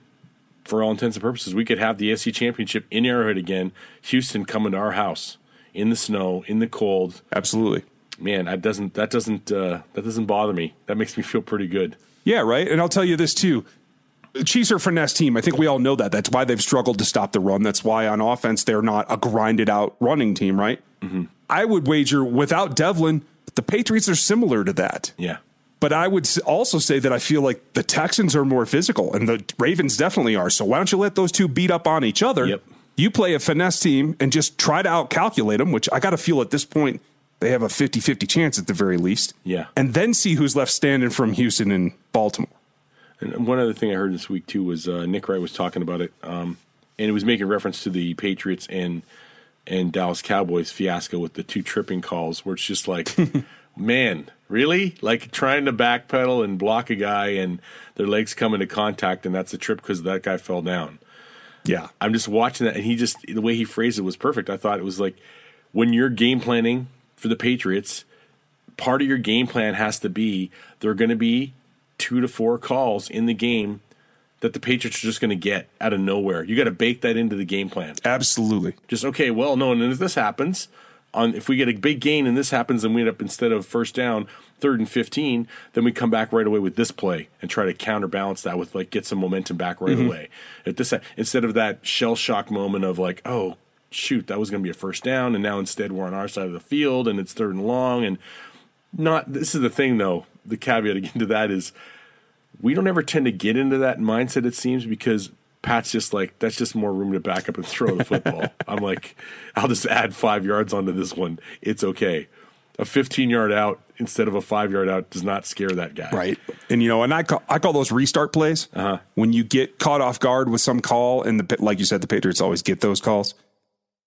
for all intents and purposes, we could have the AFC Championship in Arrowhead again, Houston coming to our house in the snow, in the cold. Absolutely. Man, that doesn't bother me. That makes me feel pretty good. Yeah, right? And I'll tell you this, too. The Chiefs are a finesse team. I think we all know that. That's why they've struggled to stop the run. That's why on offense they're not a grinded-out running team, right? Mm-hmm. I would wager without Devlin, the Patriots are similar to that. Yeah. But I would also say that I feel like the Texans are more physical, and the Ravens definitely are. So why don't you let those two beat up on each other? Yep. You play a finesse team and just try to out-calculate them, which I got to feel at this point they have a 50-50 chance at the very least. Yeah. And then see who's left standing from Houston and Baltimore. And one other thing I heard this week, too, was Nick Wright was talking about it, and it was making reference to the Patriots and Dallas Cowboys fiasco with the two tripping calls, where it's just like, man, really? Like trying to backpedal and block a guy and their legs come into contact, and that's a trip because that guy fell down. Yeah. I'm just watching that, and he just, the way he phrased it was perfect. I thought it was like when you're game planning for the Patriots, part of your game plan has to be there are going to be 2 to 4 calls in the game that the Patriots are just going to get out of nowhere. You got to bake that into the game plan. Absolutely. Just, okay, well, no, and if this happens – if we get a big gain and this happens and we end up instead of first down, 3rd and 15, then we come back right away with this play and try to counterbalance that with like get some momentum back right away. At this instead of that shell shock moment of like, oh shoot, that was going to be a first down and now instead we're on our side of the field and it's 3rd and long and not. This is the thing though. The caveat again to that is we don't ever tend to get into that mindset. It seems because Pat's just like, that's just more room to back up and throw the football. I'm like, I'll just add 5 yards onto this one. It's okay. A 15-yard out instead of a 5-yard out does not scare that guy. Right. And, I call those restart plays. When you get caught off guard with some call, and like you said, the Patriots always get those calls.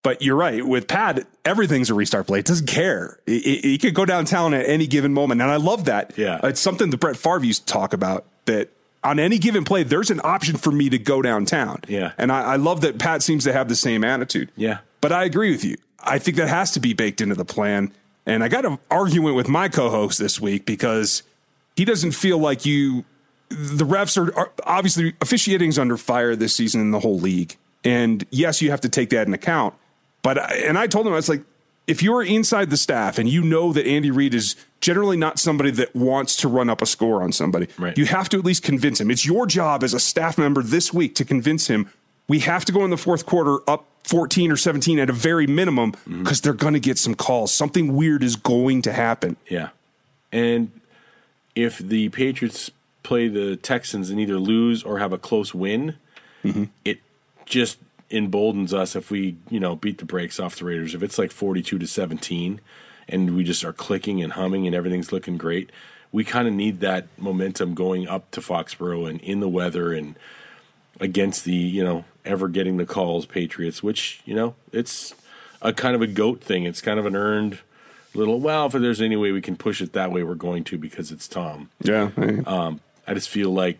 But you're right. With Pat, everything's a restart play. It doesn't care. He could go downtown at any given moment. And I love that. Yeah. It's something that Brett Favre used to talk about, that on any given play, there's an option for me to go downtown. Yeah. And I love that Pat seems to have the same attitude. Yeah. But I agree with you. I think that has to be baked into the plan. And I got an argument with my co-host this week because he doesn't feel like the refs are obviously officiating's under fire this season in the whole league. And yes, you have to take that into account. But I told him, I was like, if you're inside the staff and you know that Andy Reid is generally not somebody that wants to run up a score on somebody, right, you have to at least convince him. It's your job as a staff member this week to convince him we have to go in the fourth quarter up 14 or 17 at a very minimum because they're going to get some calls. Something weird is going to happen. Yeah. And if the Patriots play the Texans and either lose or have a close win, it just emboldens us if we, beat the brakes off the Raiders. If it's like 42-17 and we just are clicking and humming and everything's looking great, we kind of need that momentum going up to Foxborough and in the weather and against the, ever getting the calls Patriots, which, it's a kind of a goat thing. It's kind of an earned little, if there's any way we can push it that way, we're going to, because it's Tom. Yeah. I just feel like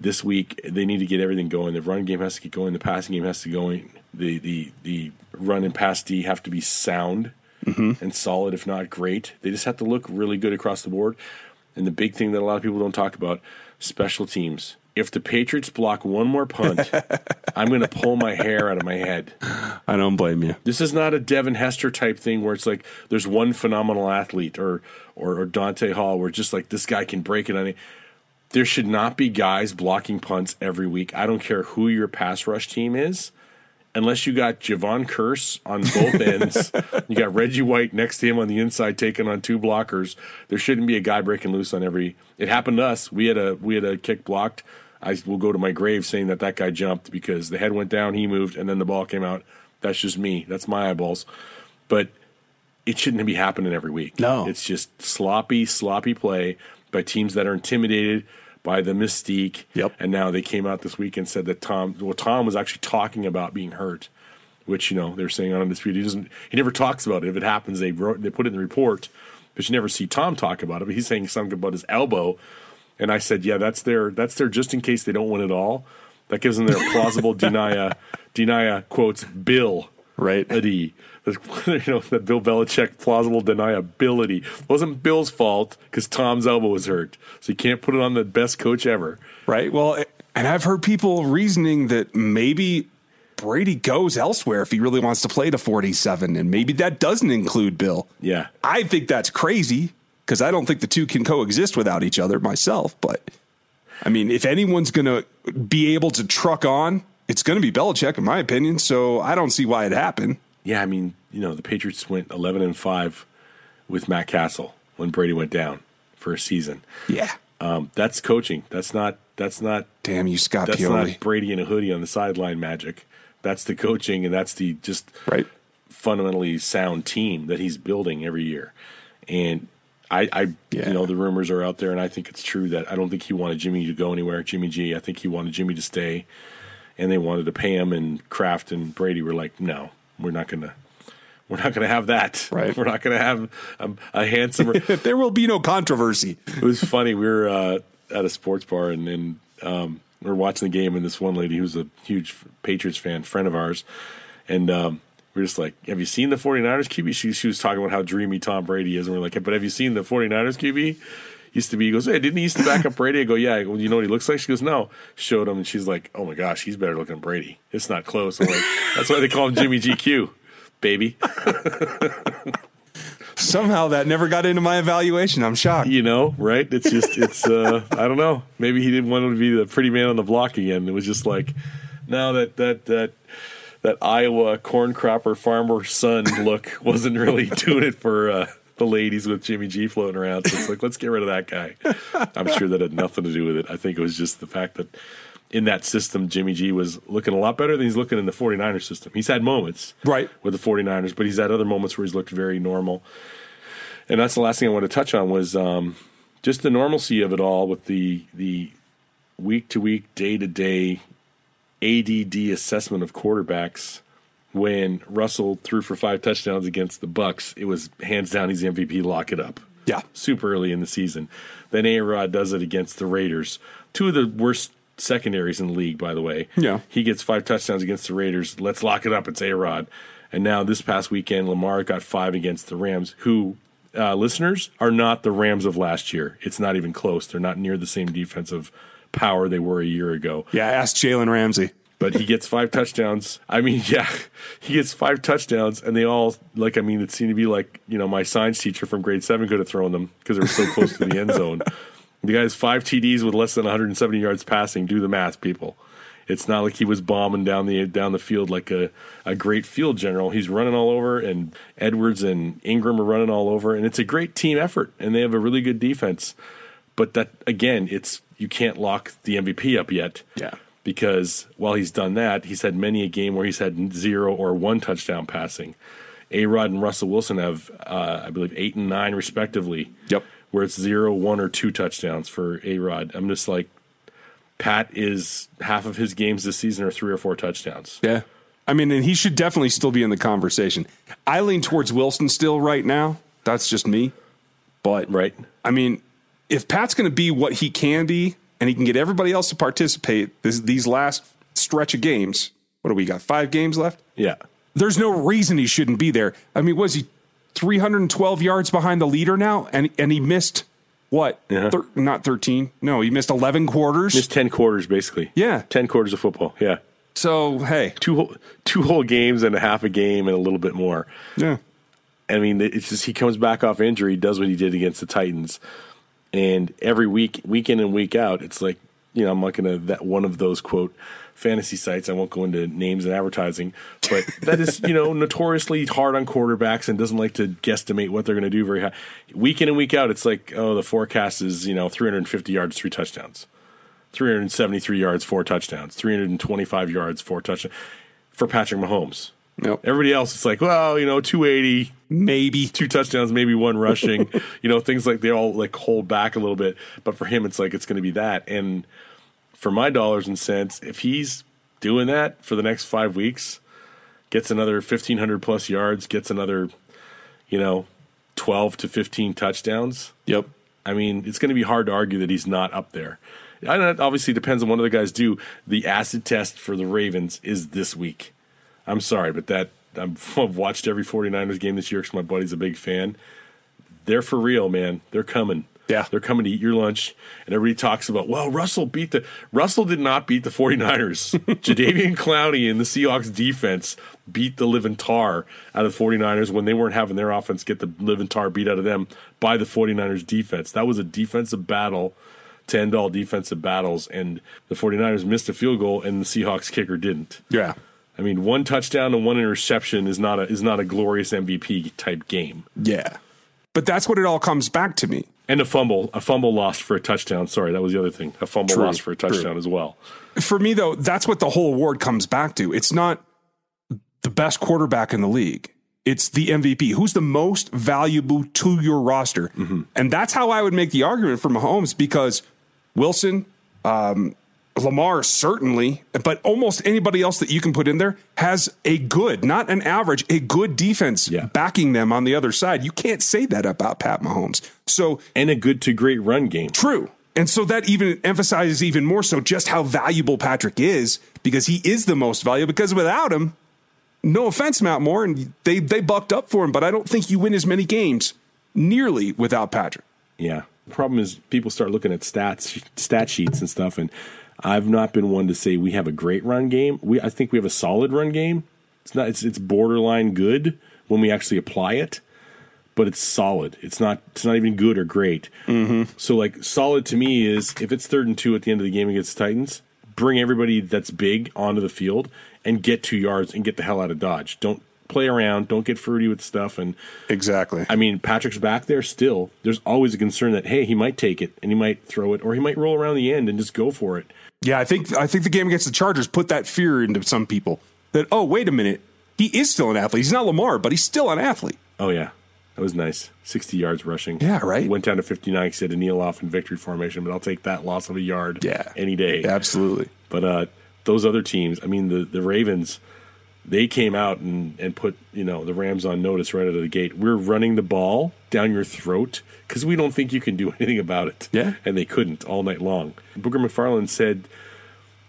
this week, they need to get everything going. The run game has to get going. The passing game has to go in. The run and pass D have to be sound and solid, if not great. They just have to look really good across the board. And the big thing that a lot of people don't talk about, special teams. If the Patriots block one more punt, I'm going to pull my hair out of my head. I don't blame you. This is not a Devin Hester type thing where it's like there's one phenomenal athlete or Dante Hall where just like this guy can break it on it. There should not be guys blocking punts every week. I don't care who your pass rush team is, unless you got Javon Curse on both ends. You got Reggie White next to him on the inside taking on two blockers. There shouldn't be a guy breaking loose on every. It happened to us. We had a kick blocked. I will go to my grave saying that guy jumped because the head went down, he moved, and then the ball came out. That's just me. That's my eyeballs. But it shouldn't be happening every week. No. It's just sloppy play by teams that are intimidated by the mystique. Yep. And now they came out this week and said that Tom was actually talking about being hurt, which, they're saying on Undisputed. He never talks about it. If it happens, they put it in the report, but you never see Tom talk about it. But he's saying something about his elbow. And I said, yeah, that's their just in case they don't win it all. That gives them their plausible denia quotes, Bill. Right. The Bill Belichick plausible deniability. It wasn't Bill's fault because Tom's elbow was hurt. So you can't put it on the best coach ever. Right. Well, and I've heard people reasoning that maybe Brady goes elsewhere if he really wants to play to 47. And maybe that doesn't include Bill. Yeah. I think that's crazy because I don't think the two can coexist without each other myself. But I mean, if anyone's going to be able to truck on, it's going to be Belichick, in my opinion, so I don't see why it happened. Yeah, I mean, the Patriots went 11-5 with Matt Castle when Brady went down for a season. Yeah, that's coaching. That's not. Damn you, Scott Pioli. That's not Brady in a hoodie on the sideline magic. That's the coaching, and that's the just right, fundamentally sound team that he's building every year. And the rumors are out there, and I think it's true that I don't think he wanted Jimmy to go anywhere. Jimmy G, I think he wanted Jimmy to stay. And they wanted to pay him, and Kraft and Brady were like, "No, we're not gonna have that. Right. We're not gonna have a handsomer. There will be no controversy." It was funny. We were at a sports bar, and we were watching the game, and this one lady who's a huge Patriots fan, friend of ours, and we're just like, "Have you seen the 49ers QB?" She was talking about how dreamy Tom Brady is, and we're like, "But have you seen the 49ers QB?" Used to be, he goes, "Hey, didn't he used to back up Brady?" I go, "Yeah." I go, "You know what he looks like?" She goes, "No." Showed him, and she's like, "Oh my gosh, he's better looking than Brady. It's not close." I'm like, that's why they call him Jimmy GQ, baby. Somehow that never got into my evaluation. I'm shocked. Right? It's just, I don't know. Maybe he didn't want him to be the pretty man on the block again. It was just like, no, that Iowa corn cropper farmer son look wasn't really doing it for the ladies with Jimmy G floating around. So it's like, let's get rid of that guy. I'm sure that had nothing to do with it. I think it was just the fact that in that system, Jimmy G was looking a lot better than he's looking in the 49ers system. He's had moments right with the 49ers, but he's had other moments where he's looked very normal. And that's the last thing I want to touch on was just the normalcy of it all with the week-to-week, day-to-day ADD assessment of quarterbacks when Russell threw for 5 touchdowns against the Bucks, it was hands down, he's the MVP, lock it up. Yeah. Super early in the season. Then Aaron Rodgers does it against the Raiders. 2 of the worst secondaries in the league, by the way. Yeah. He gets 5 touchdowns against the Raiders. Let's lock it up. It's Aaron Rodgers. And now this past weekend, Lamar got 5 against the Rams, who, listeners, are not the Rams of last year. It's not even close. They're not near the same defensive power they were a year ago. Yeah, ask Jalen Ramsey. But he gets 5 touchdowns. I mean, yeah, he gets 5 touchdowns, and they all, like, I mean, it seemed to be like, you know, my science teacher from grade 7 could have thrown them because they were so close to the end zone. The guy has 5 TDs with less than 170 yards passing. Do the math, people. It's not like he was bombing down the field like a great field general. He's running all over, and Edwards and Ingram are running all over, and it's a great team effort, and they have a really good defense. But that, again, it's, you can't lock the MVP up yet. Yeah. Because while he's done that, he's had many a game where he's had 0 or 1 touchdown passing. A-Rod and Russell Wilson have, I believe, 8 and 9 respectively. Yep. Where it's 0, 1, or 2 touchdowns for A-Rod. I'm just like, Pat is, half of his games this season are 3 or 4 touchdowns. Yeah. I mean, and he should definitely still be in the conversation. I lean towards Wilson still right now. That's just me. But, right. I mean, if Pat's going to be what he can be and he can get everybody else to participate these last stretch of games, what do we got, 5 games left? Yeah. There's no reason he shouldn't be there. I mean, was he 312 yards behind the leader now? And he missed... What? Uh-huh. Not 13. No, he missed 11 quarters. Missed 10 quarters, basically. Yeah. 10 quarters of football, yeah. So, hey. Two whole games and a half a game and a little bit more. Yeah. I mean, it's just he comes back off injury, does what he did against the Titans. And every week, week in and week out, it's like, you know, I'm looking at that one of those, quote, fantasy sites. I won't go into names and advertising, but that is, you know, notoriously hard on quarterbacks and doesn't like to guesstimate what they're going to do very high. Week in and week out, it's like, oh, the forecast is, you know, 350 yards, 3 touchdowns, 373 yards, 4 touchdowns, 325 yards, 4 touchdowns for Patrick Mahomes. Nope. Everybody else, it's like, well, you know, 280, maybe 2 touchdowns, maybe 1 rushing, you know, things like they all like hold back a little bit. But for him, it's like it's going to be that. And for my dollars and cents, if he's doing that for the next 5 weeks, gets another 1,500 plus yards, gets another, you know, 12 to 15 touchdowns. Yep. I mean, it's going to be hard to argue that he's not up there. I know it obviously depends on what other guys do. The acid test for the Ravens is this week. I'm sorry, but that I've watched every 49ers game this year because my buddy's a big fan. They're for real, man. They're coming. Yeah, they're coming to eat your lunch, and everybody talks about, well, Russell did not beat the 49ers. Jadeveon Clowney and the Seahawks defense beat the living tar out of the 49ers when they weren't having their offense get the living tar beat out of them by the 49ers defense. That was a defensive battle to end all defensive battles, and the 49ers missed a field goal, and the Seahawks kicker didn't. Yeah. I mean, 1 touchdown and 1 interception is not a glorious MVP type game. Yeah. But that's what it all comes back to me. And a fumble lost for a touchdown. Sorry, that was the other thing. A fumble lost for a touchdown as well. For me, though, that's what the whole award comes back to. It's not the best quarterback in the league. It's the MVP. Who's the most valuable to your roster? Mm-hmm. And that's how I would make the argument for Mahomes, because Wilson, Lamar certainly, but almost anybody else that you can put in there has a good, not an average, a good defense backing them on the other side. You can't say that about Pat Mahomes. So, and a good to great run game. True. And so that even emphasizes even more so just how valuable Patrick is, because he is the most valuable, because without him, no offense, Matt Moore, and they bucked up for him, but I don't think you win as many games nearly without Patrick. Yeah. The problem is people start looking at stat sheets and stuff, and I've not been one to say we have a great run game. I think we have a solid run game. It's borderline good when we actually apply it, but it's solid. It's not even good or great. Mm-hmm. So like solid to me is if it's 3rd and 2 at the end of the game against the Titans, bring everybody that's big onto the field and get 2 yards and get the hell out of Dodge. Don't play around. Don't get fruity with stuff. And exactly. I mean, Patrick's back there still. There's always a concern that, hey, he might take it and he might throw it or he might roll around the end and just go for it. Yeah, I think the game against the Chargers put that fear into some people that, oh, wait a minute, he is still an athlete. He's not Lamar, but he's still an athlete. Oh, yeah. That was nice. 60 yards rushing. Yeah, right. Went down to 59 because he had to kneel off in victory formation, but I'll take that loss of a yard any day. Absolutely. But those other teams, I mean, the Ravens, they came out and put, you know, the Rams on notice right out of the gate. We're running the ball down your throat because we don't think you can do anything about it. Yeah. And they couldn't all night long. Booger McFarland said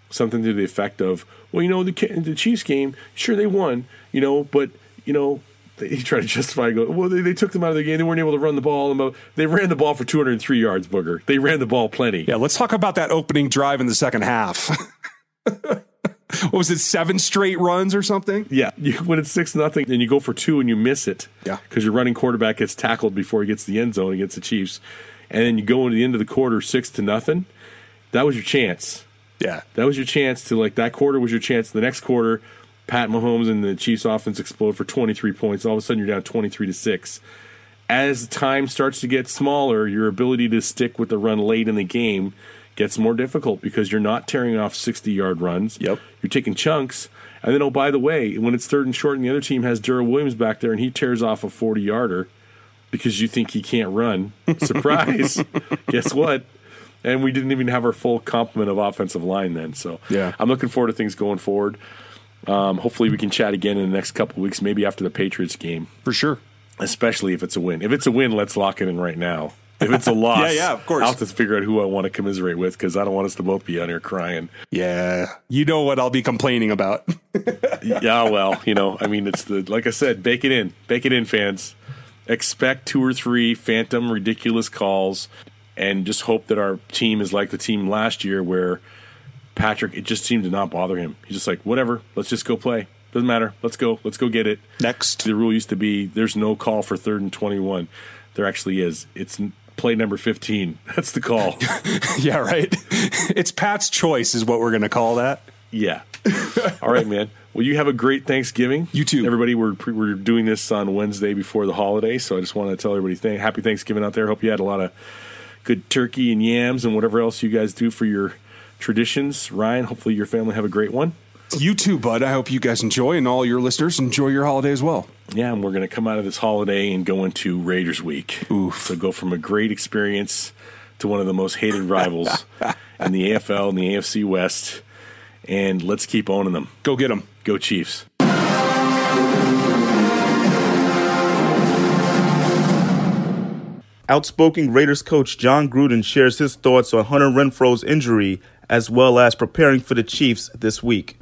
something to the effect of, well, you know, the Chiefs game, sure, they won, you know, but, you know, he tried to justify, go, well, they took them out of the game. They weren't able to run the ball. And they ran the ball for 203 yards, Booger. They ran the ball plenty. Yeah, let's talk about that opening drive in the second half. What was it, 7 straight runs or something? Yeah. When it's 6-0, then you go for 2 and you miss it. Yeah. Because your running quarterback gets tackled before he gets to the end zone against the Chiefs. And then you go into the end of the quarter 6-0. That was your chance. Yeah. That was your chance to, like, that quarter was your chance. The next quarter, Pat Mahomes and the Chiefs offense explode for 23 points. All of a sudden, you're down 23-6. As time starts to get smaller, your ability to stick with the run late in the game gets more difficult because you're not tearing off 60-yard runs. Yep. You're taking chunks. And then, oh, by the way, when it's 3rd and short and the other team has Darrell Williams back there and he tears off a 40-yarder because you think he can't run, surprise, guess what? And we didn't even have our full complement of offensive line then. So yeah. I'm looking forward to things going forward. Hopefully we can chat again in the next couple of weeks, maybe after the Patriots game. For sure. Especially if it's a win. If it's a win, let's lock it in right now. If it's a loss, yeah, of course. I'll have to figure out who I want to commiserate with because I don't want us to both be out here crying. Yeah. You know what I'll be complaining about. Yeah, well, you know, I mean, it's the, like I said, bake it in. Bake it in, fans. Expect 2 or 3 phantom ridiculous calls and just hope that our team is like the team last year where Patrick, it just seemed to not bother him. He's just like, whatever, let's just go play. Doesn't matter. Let's go. Let's go get it. Next. The rule used to be there's no call for 3rd and 21. There actually is. It's play number 15. That's the call. Yeah, right. It's Pat's choice is what we're going to call that. Yeah. All right, man. Well, you have a great Thanksgiving. You too. Everybody, we're doing this on Wednesday before the holiday, so I just want to tell everybody happy Thanksgiving out there. Hope you had a lot of good turkey and yams and whatever else you guys do for your traditions. Ryan, hopefully your family have a great one. You too, bud. I hope you guys enjoy, and all your listeners enjoy your holiday as well. Yeah, and we're going to come out of this holiday and go into Raiders Week. Oof. So go from a great experience to one of the most hated rivals in the AFL and the AFC West, and let's keep owning them. Go get them. Go Chiefs. Outspoken Raiders coach John Gruden shares his thoughts on Hunter Renfro's injury as well as preparing for the Chiefs this week.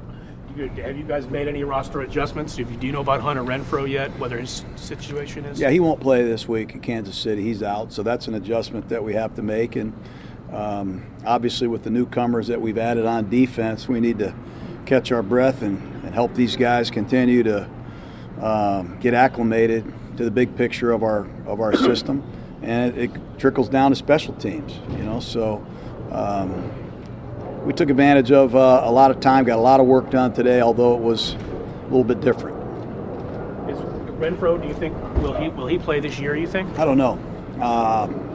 Have you guys made any roster adjustments? Do you know about Hunter Renfro yet, whether his situation is? Yeah, he won't play this week in Kansas City. He's out, so that's an adjustment that we have to make. And obviously with the newcomers that we've added on defense, we need to catch our breath and help these guys continue to get acclimated to the big picture of our system. And it trickles down to special teams, you know. So we took advantage of a lot of time, got a lot of work done today, although it was a little bit different. Is Renfro, do you think, will he play this year, you think? I don't know.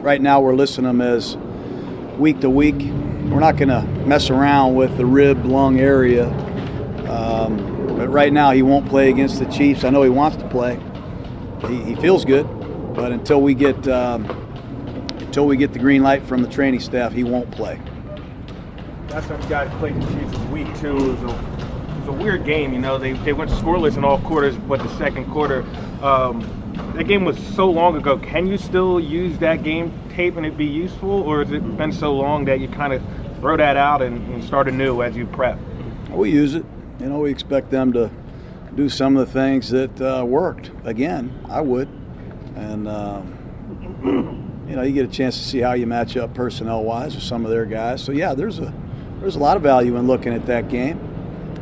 Right now we're listing him as week to week. We're not going to mess around with the rib, lung area. But right now he won't play against the Chiefs. I know he wants to play. He feels good. But until we get the green light from the training staff, he won't play. Last time guys played the Chiefs was week 2. It was a weird game, you know. They went scoreless in all quarters, but the second quarter, that game was so long ago. Can you still use that game tape and it be useful, or has it been so long that you kind of throw that out and start anew as you prep? We use it. You know, we expect them to do some of the things that worked. Again, I would. And, you know, you get a chance to see how you match up personnel-wise with some of their guys. So, yeah, there's a lot of value in looking at that game.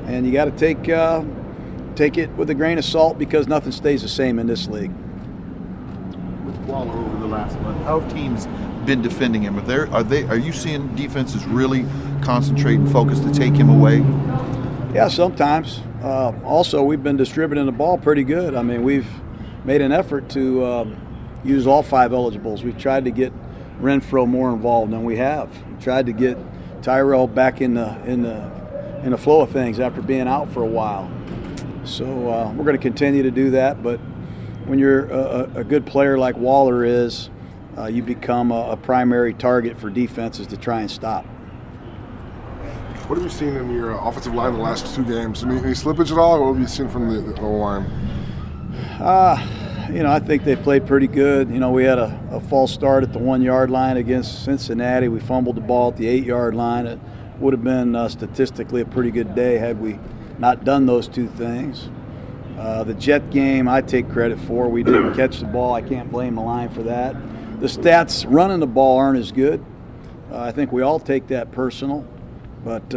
And you got to take it with a grain of salt because nothing stays the same in this league. With Waller over the last month, how have teams been defending him? Are you seeing defenses really concentrate and focus to take him away? Yeah, sometimes. Also, we've been distributing the ball pretty good. I mean, we've made an effort to use all 5 eligibles. We've tried to get Renfro more involved than we have. We've tried to get Tyrell back in the flow of things after being out for a while. So we're going to continue to do that. But when you're a good player like Waller is, you become a primary target for defenses to try and stop. What have you seen in your offensive line the last two games? Any slippage at all, or what have you seen from the O-line? I think they played pretty good. We had a false start at the 1-yard line against Cincinnati. We fumbled the ball at the 8-yard line. It would have been statistically a pretty good day had we not done those two things. The Jet game, I take credit for. We didn't catch the ball. I can't blame the line for that. The stats running the ball aren't as good. I think we all take that personal. But,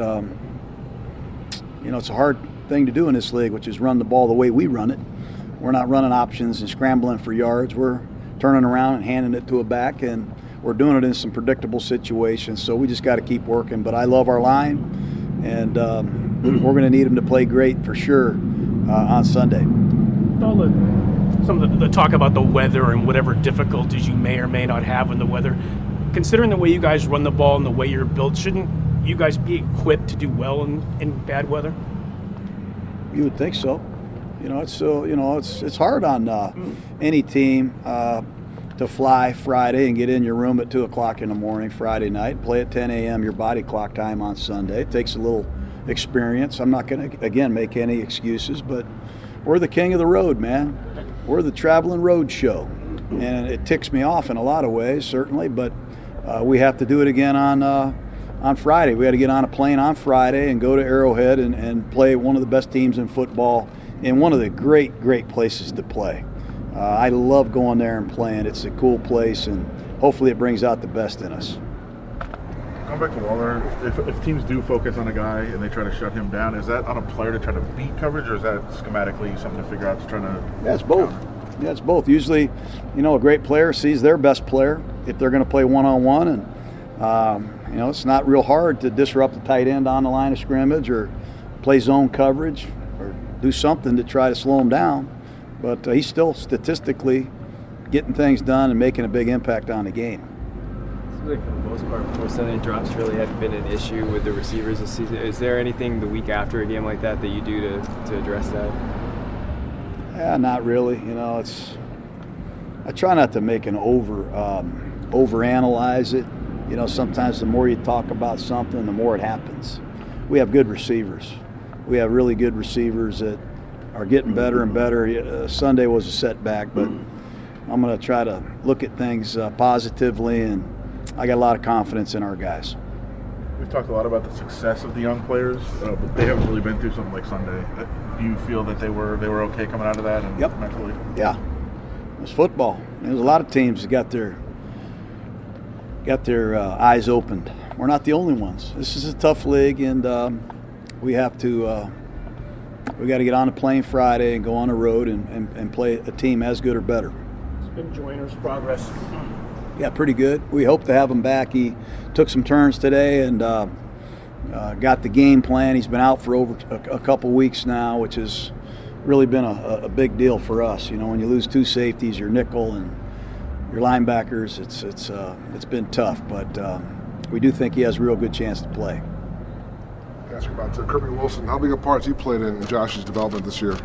it's a hard thing to do in this league, which is run the ball the way we run it. We're not running options and scrambling for yards. We're turning around and handing it to a back, and we're doing it in some predictable situations. So we just got to keep working. But I love our line, and we're going to need them to play great for sure on Sunday. Some of the talk about the weather and whatever difficulties you may or may not have in the weather, considering the way you guys run the ball and the way you're built, shouldn't you guys be equipped to do well in bad weather? You would think so. It's hard on any team to fly Friday and get in your room at 2 o'clock in the morning Friday night, play at 10 a.m. your body clock time on Sunday. It takes a little experience. I'm not going to, again, make any excuses, but we're the king of the road, man. We're the traveling road show, and it ticks me off in a lot of ways, certainly, but we have to do it again on Friday. We got to get on a plane on Friday and go to Arrowhead and play one of the best teams in football and one of the great, great places to play. I love going there and playing. It's a cool place, and hopefully it brings out the best in us. Going back to Waller, if teams do focus on a guy and they try to shut him down, is that on a player to try to beat coverage, or is that schematically something to figure out to try to... That's both. Yeah, it's both. Usually, a great player sees their best player if they're going to play one-on-one, and, it's not real hard to disrupt the tight end on the line of scrimmage or play zone coverage or do something to try to slow him down. But he's still statistically getting things done and making a big impact on the game. Like for the most part, percentage drops really haven't been an issue with the receivers this season. Is there anything the week after a game like that that you do to address that? Yeah, not really. I try not to make an overanalyze it. Sometimes the more you talk about something, the more it happens. We have good receivers. We have really good receivers that are getting better and better. Sunday was a setback, but I'm going to try to look at things positively, and I got a lot of confidence in our guys. We've talked a lot about the success of the young players, but they haven't really been through something like Sunday. Do you feel that they were okay coming out of that and mentally? Yeah. It was football. There's a lot of teams that got their eyes opened. We're not the only ones. This is a tough league, and we got to get on a plane Friday and go on the road and play a team as good or better. It's been Joyner's progress. Yeah, pretty good. We hope to have him back. He took some turns today and got the game plan. He's been out for over a couple weeks now, which has really been a big deal for us. When you lose two safeties, your nickel and your linebackers, it's been tough. But we do think he has a real good chance to play. Ask about Kirby Wilson. How big a part he played in Josh's development this year?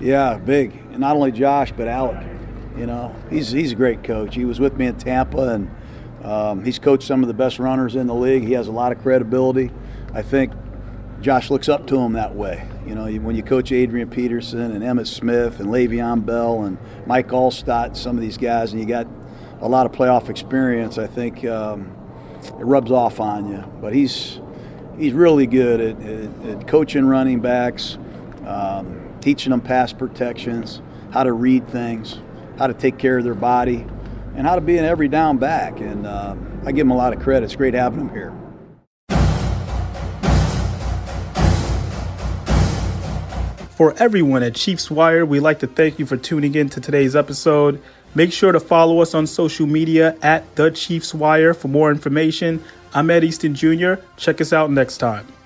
Yeah, big. And not only Josh, but Alec. He's a great coach. He was with me in Tampa, and he's coached some of the best runners in the league. He has a lot of credibility. I think Josh looks up to him that way. When you coach Adrian Peterson and Emmett Smith and Le'Veon Bell and Mike Allstott, some of these guys, and you got a lot of playoff experience, I think it rubs off on you. But he's really good at coaching running backs, teaching them pass protections, how to read things, how to take care of their body, and how to be an every down back. And I give them a lot of credit. It's great having them here. For everyone at Chiefs Wire, we'd like to thank you for tuning in to today's episode. Make sure to follow us on social media @TheChiefsWire for more information. I'm Ed Easton Jr. Check us out next time.